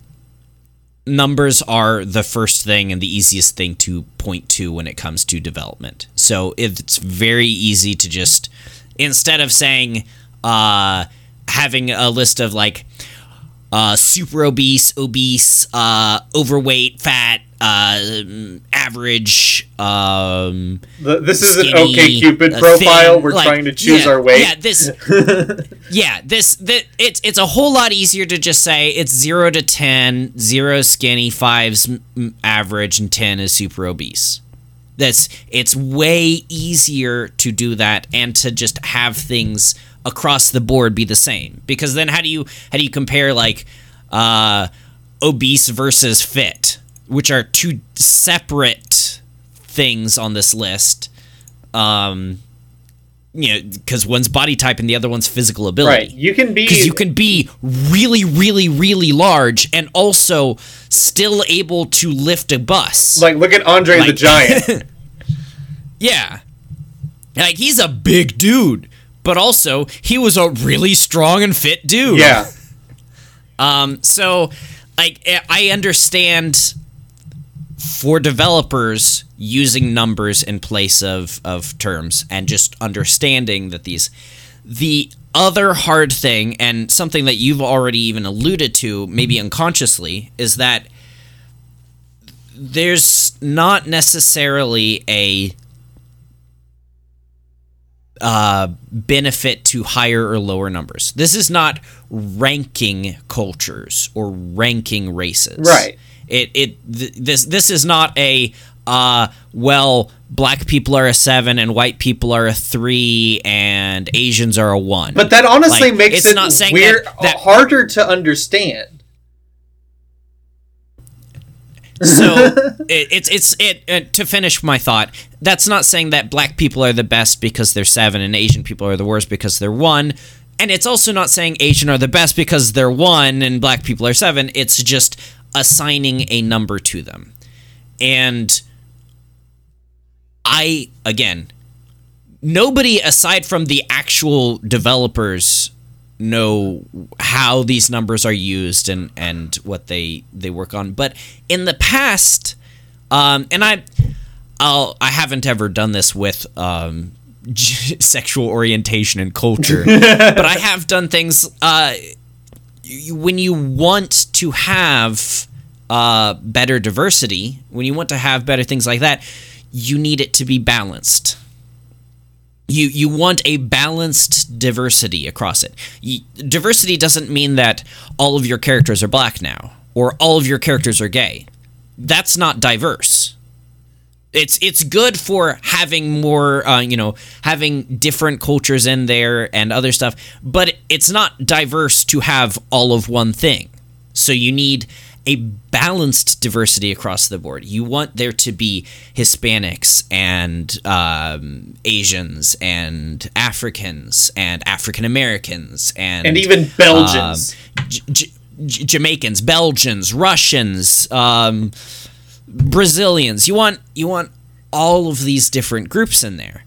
numbers are the first thing and the easiest thing to point to when it comes to development. So it's very easy to just instead of saying, uh, having a list of, like, uh, super obese, obese, uh, overweight, fat, uh, average, um, the, this is skinny, an OkCupid profile. Thin, We're like, trying to choose yeah, our weight. Yeah, this, yeah, this, that it's, it's a whole lot easier to just say it's zero to ten, zero skinny, five's average, and ten is super obese. That's, it's way easier to do that and to just have things across the board be the same, because then how do you, how do you compare, like, uh, obese versus fit, which are two separate things on this list, um, you know, because one's body type and the other one's physical ability. Right, you can be... Because you can be really, really, really large and also still able to lift a bus. Like, look at Andre like, the Giant. Yeah. Like, he's a big dude, but also he was a really strong and fit dude. Yeah. Um. So, like, I understand for developers using numbers in place of, of terms and just understanding that these... The other hard thing, and something that you've already even alluded to, maybe unconsciously, is that there's not necessarily a uh, benefit to higher or lower numbers. This is not ranking cultures or ranking races. Right. It it th- this this is not a uh well black people are a seven and white people are a three and Asians are a one. But that honestly like, makes it not weird, that, that harder to understand. So it, it's it's it, it to finish my thought. That's not saying that black people are the best because they're seven and Asian people are the worst because they're one. And it's also not saying Asian are the best because they're one and black people are seven. It's just assigning a number to them. And I, again, nobody aside from the actual developers know how these numbers are used and, and what they, they work on. But in the past, um, and I I'll, I haven't ever done this with um, g- sexual orientation and culture, but I have done things uh, when you want to have uh, better diversity, when you want to have better things like that, you need it to be balanced. You you want a balanced diversity across it. You, diversity doesn't mean that all of your characters are black now or all of your characters are gay. That's not diverse. It's it's good for having more, uh, you know, having different cultures in there and other stuff, but it's not diverse to have all of one thing. So you need a balanced diversity across the board. You want there to be Hispanics and um, Asians and Africans and African Americans and and even Belgians, uh, J- J- Jamaicans, Belgians, Russians, um, Brazilians. You want you want all of these different groups in there.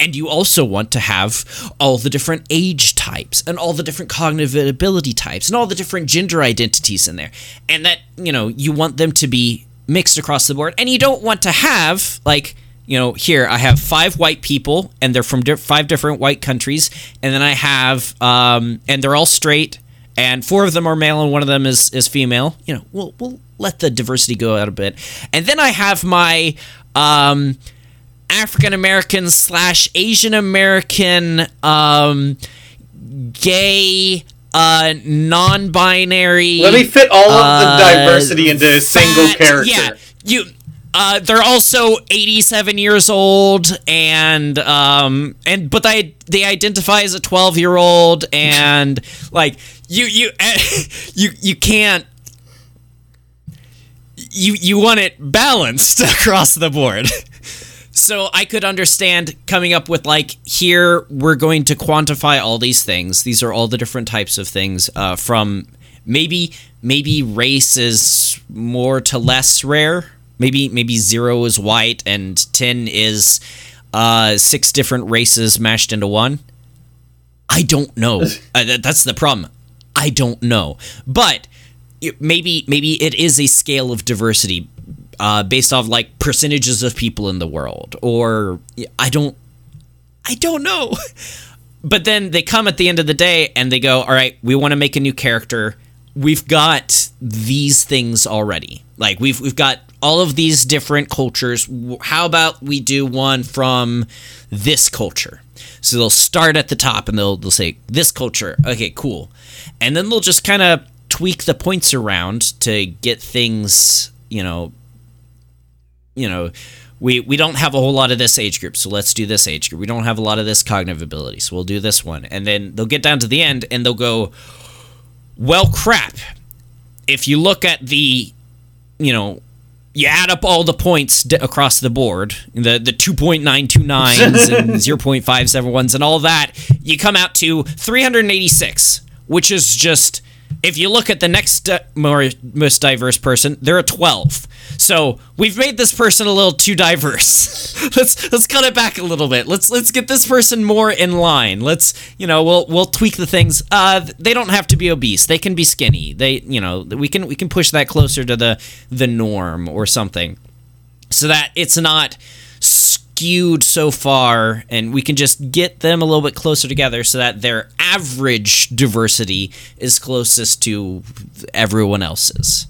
And you also want to have all the different age types and all the different cognitive ability types and all the different gender identities in there. And that, you know, you want them to be mixed across the board. And you don't want to have, like, you know, here I have five white people and they're from di- five different white countries. And then I have, um, and they're all straight and four of them are male and one of them is, is female. You know, we'll, we'll let the diversity go out a bit. And then I have my... Um, African American slash Asian American, um, gay, uh, non-binary. Let me fit all uh, of the diversity into a single that, character. Yeah, you. Uh, they're also eighty-seven years old, and um, and but they they identify as a twelve-year-old, and like you you you you can't. You you want it balanced across the board. So I could understand coming up with, like, here we're going to quantify all these things. These are all the different types of things uh, from maybe maybe race is more to less rare. Maybe maybe zero is white and ten is uh, six different races mashed into one. I don't know. uh, that, that's the problem. I don't know. But maybe maybe it is a scale of diversity. Uh, based off, like, percentages of people in the world, or I don't I don't know. But then they come at the end of the day and they go, all right, we want to make a new character. We've got these things already. Like, we've we've got all of these different cultures. How about we do one from this culture? So they'll start at the top and they'll they'll say, this culture, okay, cool. And then they'll just kind of tweak the points around to get things, you know, you know, we we don't have a whole lot of this age group, so let's do this age group. We don't have a lot of this cognitive ability, so we'll do this one. And then they'll get down to the end and they'll go, well, crap. If you look at the, you know, you add up all the points d- across the board, the, the two point nine two nines and zero point five seven ones and all that, you come out to three hundred eighty-six, which is just, if you look at the next di- more, most diverse person, they're a twelve. So we've made this person a little too diverse. let's let's cut it back a little bit. Let's let's get this person more in line. Let's, you know, we'll we'll tweak the things. Uh, they don't have to be obese. They can be skinny. They, you know, we can we can push that closer to the the norm or something, so that it's not skewed so far, and we can just get them a little bit closer together so that their average diversity is closest to everyone else's.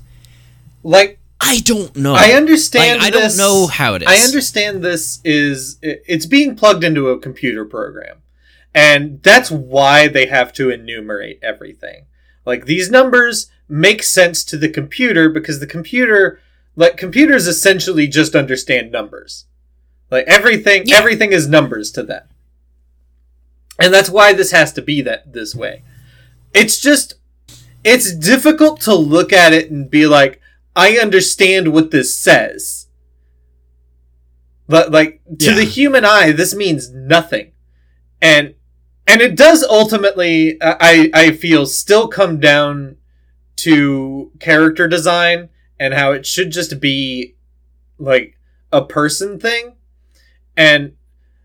Like, I don't know. I understand like, I this. I don't know how it is. I understand this is, it's being plugged into a computer program, and that's why they have to enumerate everything. Like, these numbers make sense to the computer because the computer, like, computers essentially just understand numbers. Like, everything, yeah. everything is numbers to them. And that's why this has to be that this way. It's just, it's difficult to look at it and be like, I understand what this says. But, like, to yeah. the human eye, this means nothing. And and it does ultimately, I, I feel, still come down to character design and how it should just be, like, a person thing. And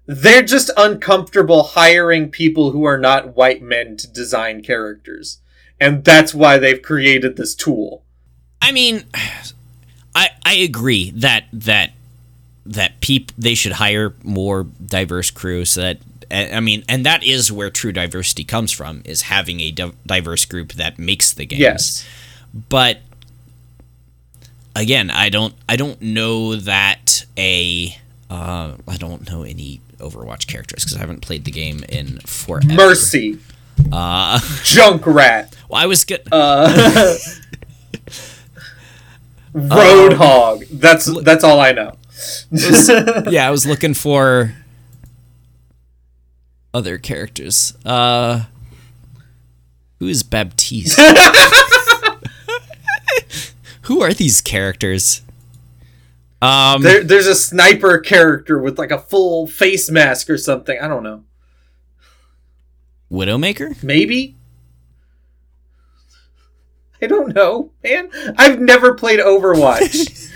they're just uncomfortable hiring people who are not white men to design characters. And that's why they've created this tool. I mean, I I agree that that that peep they should hire more diverse crews. So that I mean, and that is where true diversity comes from, is having a diverse group that makes the games. Yes. But again, I don't I don't know that a uh, I don't know any Overwatch characters because I haven't played the game in forever. Mercy, uh, Junkrat. Well, I was good. Uh. Roadhog. Um, that's that's all I know. was, yeah, I was looking for other characters. Uh, who is Baptiste? Who are these characters? Um, there, there's a sniper character with like a full face mask or something. I don't know. Widowmaker? Maybe. I don't know, man. I've never played Overwatch.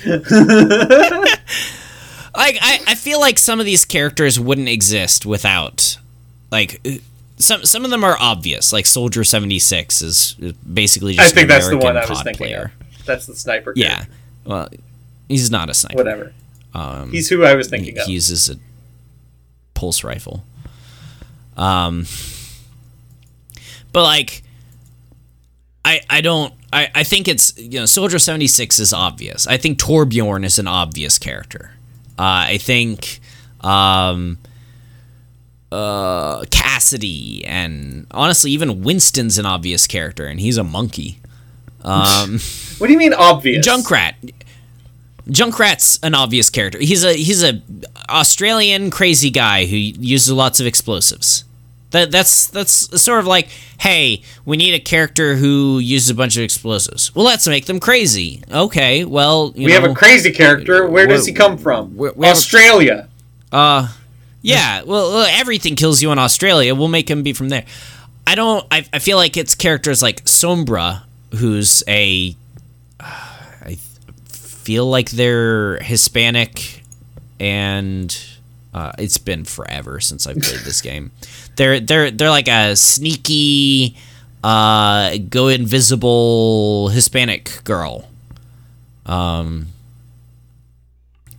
Like, I, I feel like some of these characters wouldn't exist without, like, some some of them are obvious. Like Soldier seventy-six is basically just. I think an that's American the one I was thinking. Player. Of. That's the sniper. Yeah, character. Well, he's not a sniper. Whatever. Um, he's who I was thinking he, of. He uses a pulse rifle. Um, but like. I, I don't I, I think it's, you know, Soldier seventy-six is obvious. I think Torbjorn is an obvious character. Uh, I think um, uh, Cassidy and honestly even Winston's an obvious character, and he's a monkey. Um, what do you mean obvious? Junkrat. Junkrat's an obvious character. He's a he's a Australian crazy guy who uses lots of explosives. That that's that's sort of like, hey, we need a character who uses a bunch of explosives. Well, let's make them crazy. Okay, well, you we know, have a crazy character. Where we, does he come from? We, we Australia. A, uh, yeah. Well, everything kills you in Australia. We'll make him be from there. I don't. I I feel like it's characters like Sombra, who's a. Uh, I feel like they're Hispanic, and. Uh, it's been forever since I've played this game. They're they're they're like a sneaky, uh, go invisible Hispanic girl, um,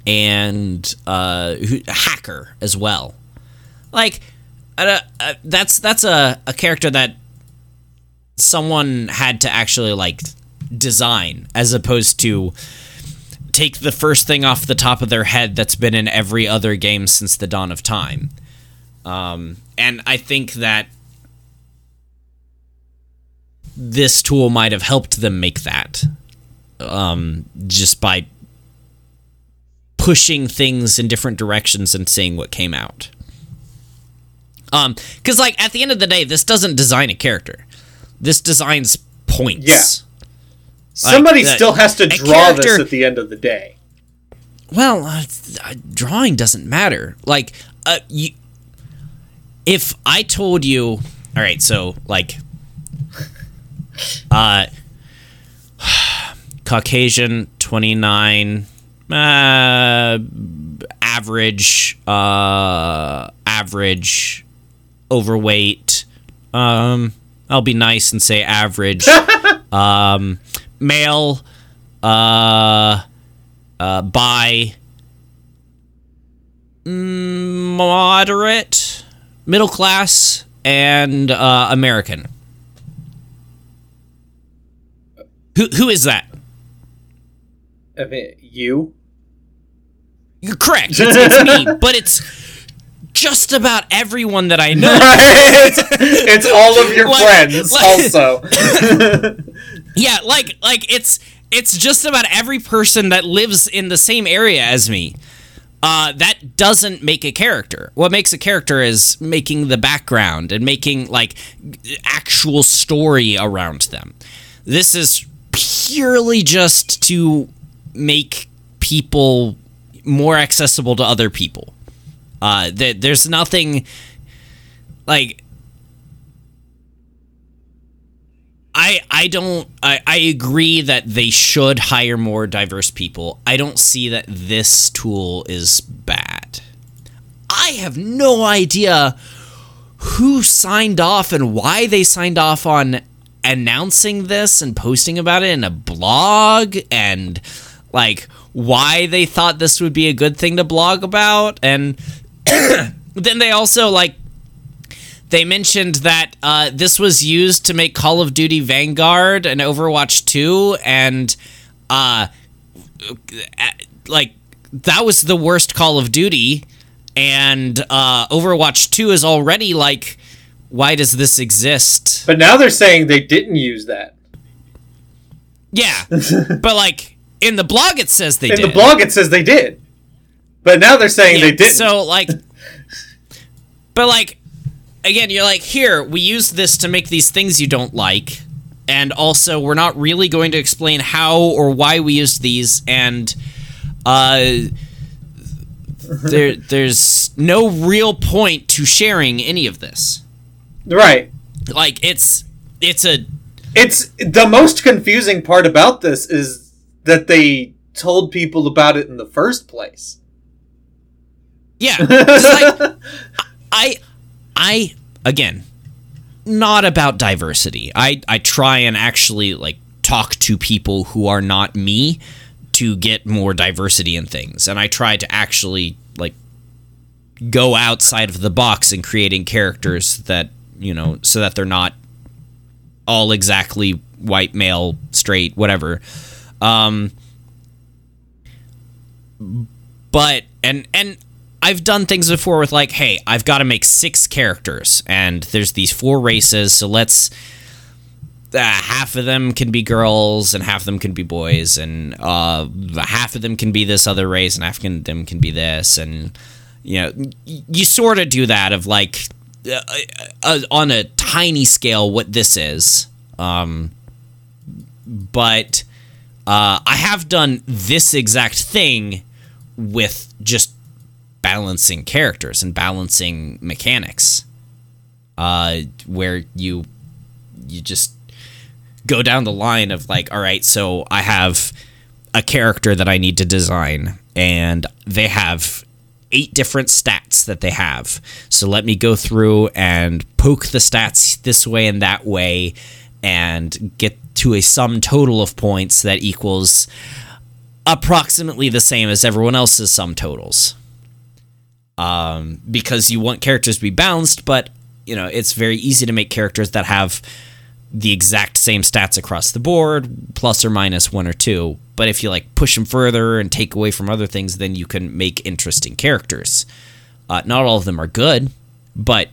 and uh, who, a hacker as well. Like, uh, uh, that's that's a, a character that someone had to actually, like, design, as opposed to take the first thing off the top of their head that's been in every other game since the dawn of time. Um, and I think that this tool might have helped them make that, um, just by pushing things in different directions and seeing what came out. Um, because, like, at the end of the day, this doesn't design a character. This designs points. Yeah. Somebody like, still uh, has to draw character, this at the end of the day. Well, uh, drawing doesn't matter. Like, uh, you, if I told you, all right, so, like... Uh, Caucasian, twenty-nine, uh, average, uh, average, overweight, um, I'll be nice and say average, um, male, uh, uh, bi, moderate, middle class, and, uh, American. Who who is that? I mean, you? You're correct. It's, it's me, but it's just about everyone that I know. Right? It's all of your like, friends, like, also. Yeah, like like it's it's just about every person that lives in the same area as me. Uh, that doesn't make a character. What makes a character is making the background and making like actual story around them. This is purely just to make people more accessible to other people. Uh, that there's nothing like I I don't I, I agree that they should hire more diverse people. I don't see that this tool is bad. I have no idea who signed off and why they signed off on announcing this and posting about it in a blog, and like why they thought this would be a good thing to blog about. And then they also like they mentioned that uh this was used to make Call of Duty Vanguard and Overwatch two, and uh like that was the worst Call of Duty, and uh Overwatch two is already like, why does this exist? But now they're saying they didn't use that. Yeah, but like in the blog it says they did. In the blog it says they did. But now they're saying yeah, they didn't. So like, but like, again, you're like, here, we use this to make these things you don't like. And also we're not really going to explain how or why we used these. And uh, there, there's no real point to sharing any of this. Right. Like, it's... It's a... It's... The most confusing part about this is that they told people about it in the first place. Yeah. It's like... I... I... Again, not about diversity. I, I try and actually, like, talk to people who are not me to get more diversity in things. And I try to actually, like, go outside of the box in creating characters that, you know, so that they're not all exactly white, male, straight, whatever. Um, but, and and I've done things before with like, hey, I've got to make six characters, and there's these four races, so let's, uh, half of them can be girls, and half of them can be boys, and uh, half of them can be this other race, and half of them can be this, and, you know, you sort of do that of like, Uh, uh, on a tiny scale what this is, um, but uh, I have done this exact thing with just balancing characters and balancing mechanics, uh, where you you just go down the line of like, all right, so I have a character that I need to design, and they have eight different stats that they have. So let me go through and poke the stats this way and that way and get to a sum total of points that equals approximately the same as everyone else's sum totals. um, because you want characters to be balanced, but, you know, it's very easy to make characters that have the exact same stats across the board, plus or minus one or two. But if you, like, push them further and take away from other things, then you can make interesting characters. Uh, not all of them are good, but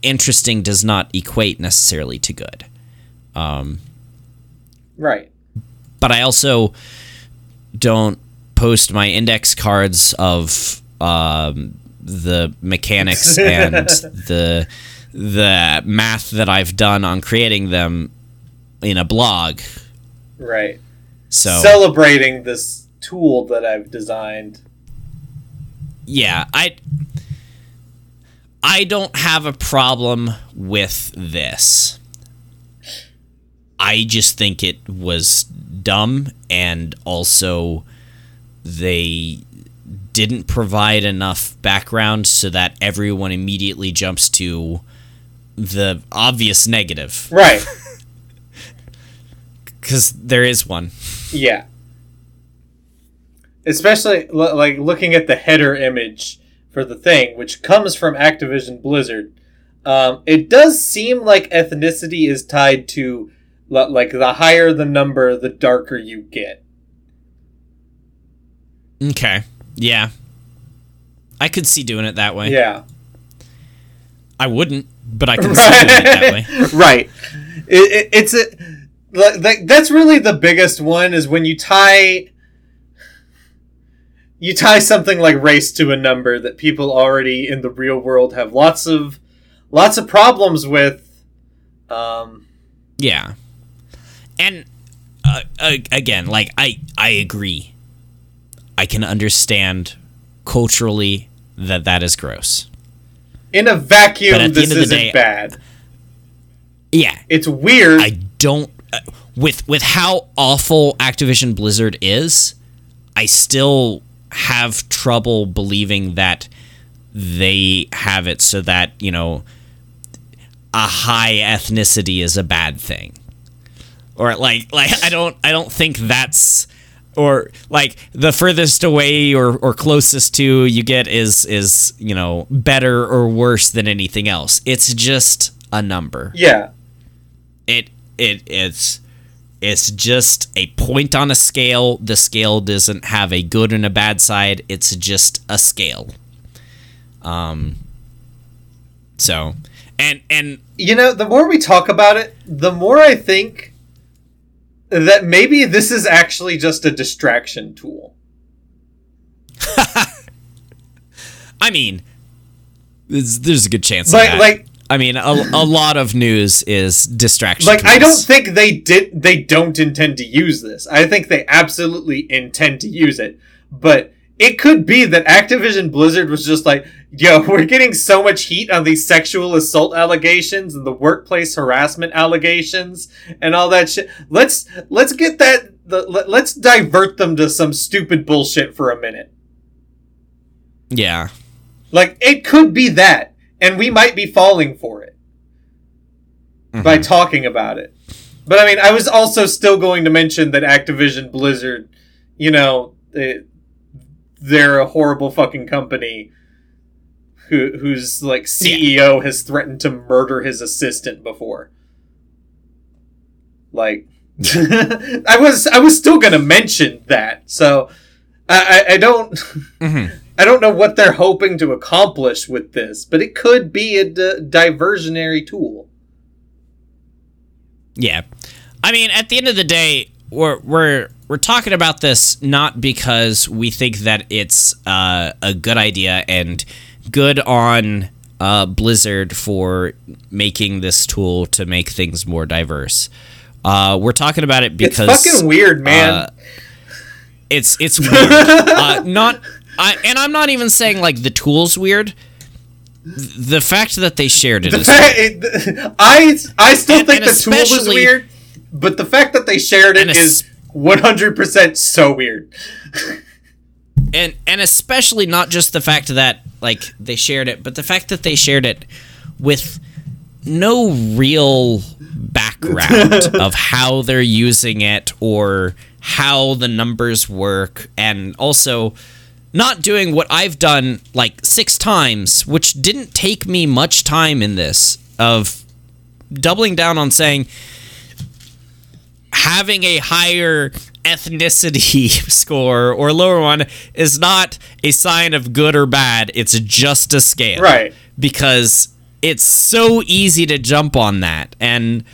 interesting does not equate necessarily to good. Um, right. But I also don't post my index cards of um, the mechanics and the the math that I've done on creating them in a blog. Right. So celebrating this tool that I've designed. Yeah, I I don't have a problem with this. I just think it was dumb, and also they didn't provide enough background so that everyone immediately jumps to the obvious negative. Right. Because there is one. Yeah. Especially, like, looking at the header image for the thing, which comes from Activision Blizzard, um, it does seem like ethnicity is tied to, like, the higher the number, the darker you get. Okay. Yeah. I could see doing it that way. Yeah. I wouldn't, but I could right. see doing it that way. Right. It, it, it's a, like, that's really the biggest one, is when you tie... You tie something like race to a number that people already in the real world have lots of lots of problems with. Um, yeah. And, uh, again, like, I, I agree. I can understand culturally that that is gross. In a vacuum, this isn't day, bad. Yeah. It's weird. I don't... Uh, with with how awful Activision Blizzard is, I still... have trouble believing that they have it so that, you know, a high ethnicity is a bad thing, or like like I don't I don't think that's, or like the furthest away or, or closest to you get is is you know, better or worse than anything else. It's just a number. Yeah. It it it's It's just a point on a scale. The scale doesn't have a good and a bad side. It's just a scale. Um. So, and and you know, the more we talk about it, the more I think that maybe this is actually just a distraction tool. I mean, there's a good chance. Like, of that. like. I mean, a, a lot of news is distraction. Like, tools. I don't think they did. They don't intend to use this. I think they absolutely intend to use it. But it could be that Activision Blizzard was just like, yo, we're getting so much heat on these sexual assault allegations and the workplace harassment allegations and all that shit. Let's let's get that. The, let, let's divert them to some stupid bullshit for a minute. Yeah. Like, it could be that. And we might be falling for it mm-hmm. by talking about it. But, I mean, I was also still going to mention that Activision Blizzard, you know, it, they're a horrible fucking company who, whose, like, C E O yeah. has threatened to murder his assistant before. Like, I was I was still going to mention that. So, I, I, I don't... mm-hmm. I don't know what they're hoping to accomplish with this, but it could be a d- diversionary tool. Yeah. I mean, at the end of the day, we're we're we're talking about this not because we think that it's uh, a good idea, and good on uh, Blizzard for making this tool to make things more diverse. Uh, we're talking about it because... It's fucking weird, man. Uh, it's, it's weird. uh, not... I, and I'm not even saying, like, the tool's weird. The fact that they shared it the is fact, weird. It, I, I still and, think and the tool was weird, but the fact that they shared it is one hundred percent so weird. and and especially not just the fact that, like, they shared it, but the fact that they shared it with no real background of how they're using it or how the numbers work, and also... not doing what I've done like six times, which didn't take me much time in this, of doubling down on saying having a higher ethnicity score or lower one is not a sign of good or bad. It's just a scale. Right. Because it's so easy to jump on that. And,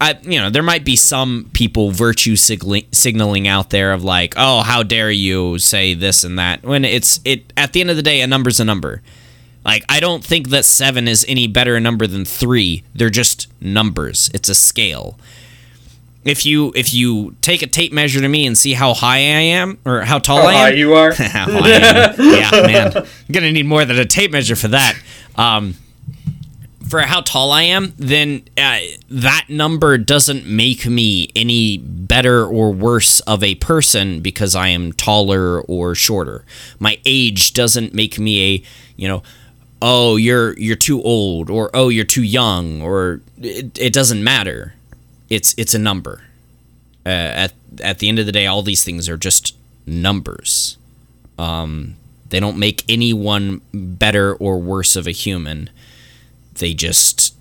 I, you know, there might be some people virtue signaling, signaling out there of like, oh, how dare you say this and that. When it's, it at the end of the day, a number's a number. Like, I don't think that seven is any better a number than three. They're just numbers. It's a scale. If you if you take a tape measure to me and see how high I am, or how tall how I am. How high you are. How high I am. Yeah, man. I'm going to need more than a tape measure for that. Um, for how tall I am, then uh, that number doesn't make me any better or worse of a person because I am taller or shorter. My age doesn't make me a, you know, oh, you're you're too old, or oh, you're too young, or it, it doesn't matter. It's it's a number. Uh, at at the end of the day, all these things are just numbers. Um, they don't make anyone better or worse of a human. They just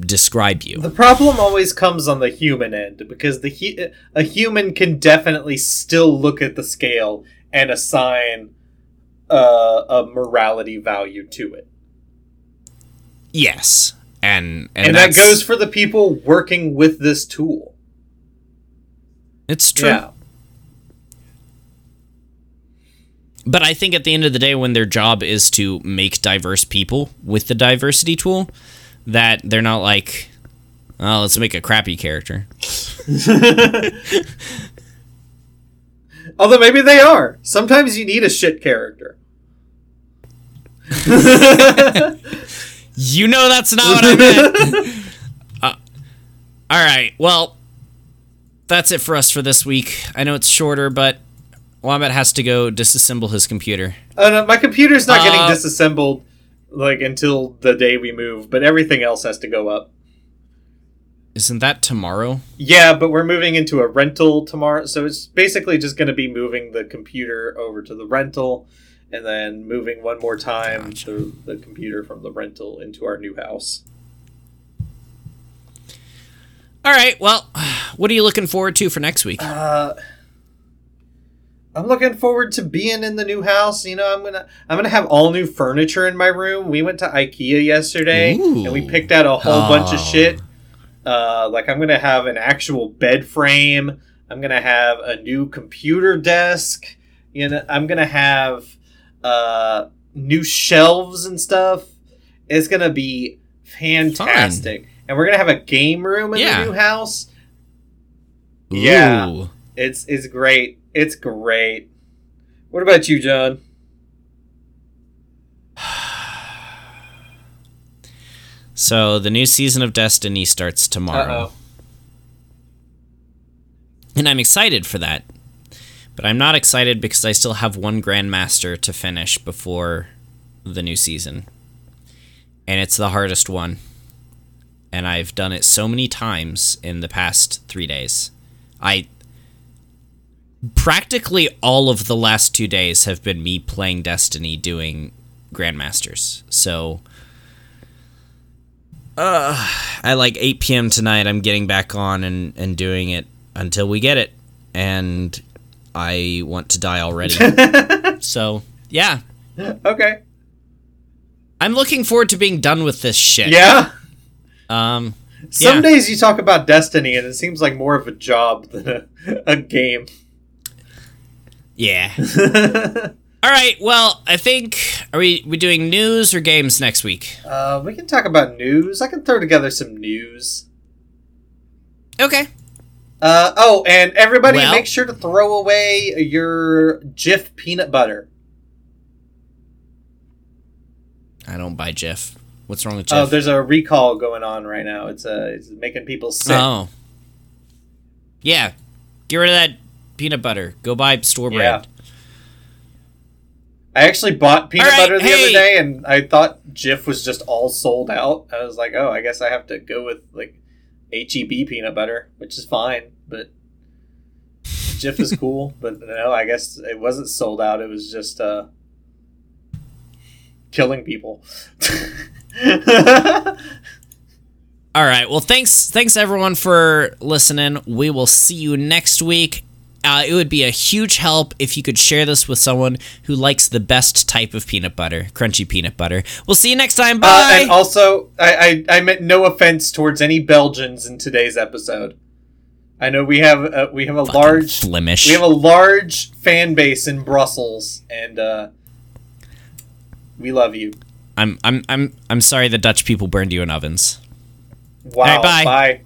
describe you. The problem always comes on the human end, because the hu- a human can definitely still look at the scale and assign uh, a morality value to it. Yes. And, and, and that goes for the people working with this tool. It's true. Yeah. But I think at the end of the day, when their job is to make diverse people with the diversity tool, that they're not like, oh, let's make a crappy character. Although maybe they are. Sometimes you need a shit character. You know that's not what I meant. uh, all right, well, that's it for us for this week. I know it's shorter, but Wombat has to go disassemble his computer. Oh no, my computer's not uh, getting disassembled like until the day we move, but everything else has to go up. Isn't that tomorrow? Yeah, but we're moving into a rental tomorrow, so it's basically just going to be moving the computer over to the rental. And then moving one more time gotcha. the, the computer from the rental into our new house. All right. Well, what are you looking forward to for next week? Uh, I'm looking forward to being in the new house. You know, I'm gonna I'm gonna have all new furniture in my room. We went to IKEA yesterday. Ooh. And we picked out a whole oh. bunch of shit. Uh, like I'm gonna have an actual bed frame. I'm gonna have a new computer desk. You know, I'm gonna have. Uh, new shelves and stuff. It's gonna be fantastic. Fun. And we're gonna have a game room in yeah. the new house. Ooh. Yeah, it's it's great. It's great. What about you, John? So the new season of Destiny starts tomorrow. Uh-oh. And I'm excited for that. But I'm not excited because I still have one Grandmaster to finish before the new season. And it's the hardest one. And I've done it so many times in the past three days. I... Practically all of the last two days have been me playing Destiny doing Grandmasters. So... Uh, at like eight p.m. tonight, I'm getting back on and, and doing it until we get it. And... I want to die already. So, yeah. Okay. I'm looking forward to being done with this shit. Yeah? Um, Some yeah. days you talk about Destiny and it seems like more of a job than a, a game. Yeah. All right, well, I think... Are we, we doing news or games next week? Uh, we can talk about news. I can throw together some news. Okay. Uh, oh, and everybody well, make sure to throw away your Jif peanut butter. I don't buy Jif. What's wrong with Jif? Oh, there's a recall going on right now. It's uh, it's making people sick. Oh. Yeah. Get rid of that peanut butter. Go buy store brand. Yeah. I actually bought peanut right, butter the hey. other day, and I thought Jif was just all sold out. I was like, oh, I guess I have to go with, like, H E B peanut butter, which is fine, but GIF is cool, but no, I guess it wasn't sold out. It was just uh, killing people. All right. Well, thanks, thanks everyone for listening. We will see you next week. Uh, it would be a huge help if you could share this with someone who likes the best type of peanut butter, crunchy peanut butter. We'll see you next time. Bye. Uh, and also, I, I I meant no offense towards any Belgians in today's episode. I know we have a, we have a Fucking large Flemish. We have a large fan base in Brussels, and uh, we love you. I'm I'm I'm I'm sorry the Dutch people burned you in ovens. Wow. All right, bye. Bye.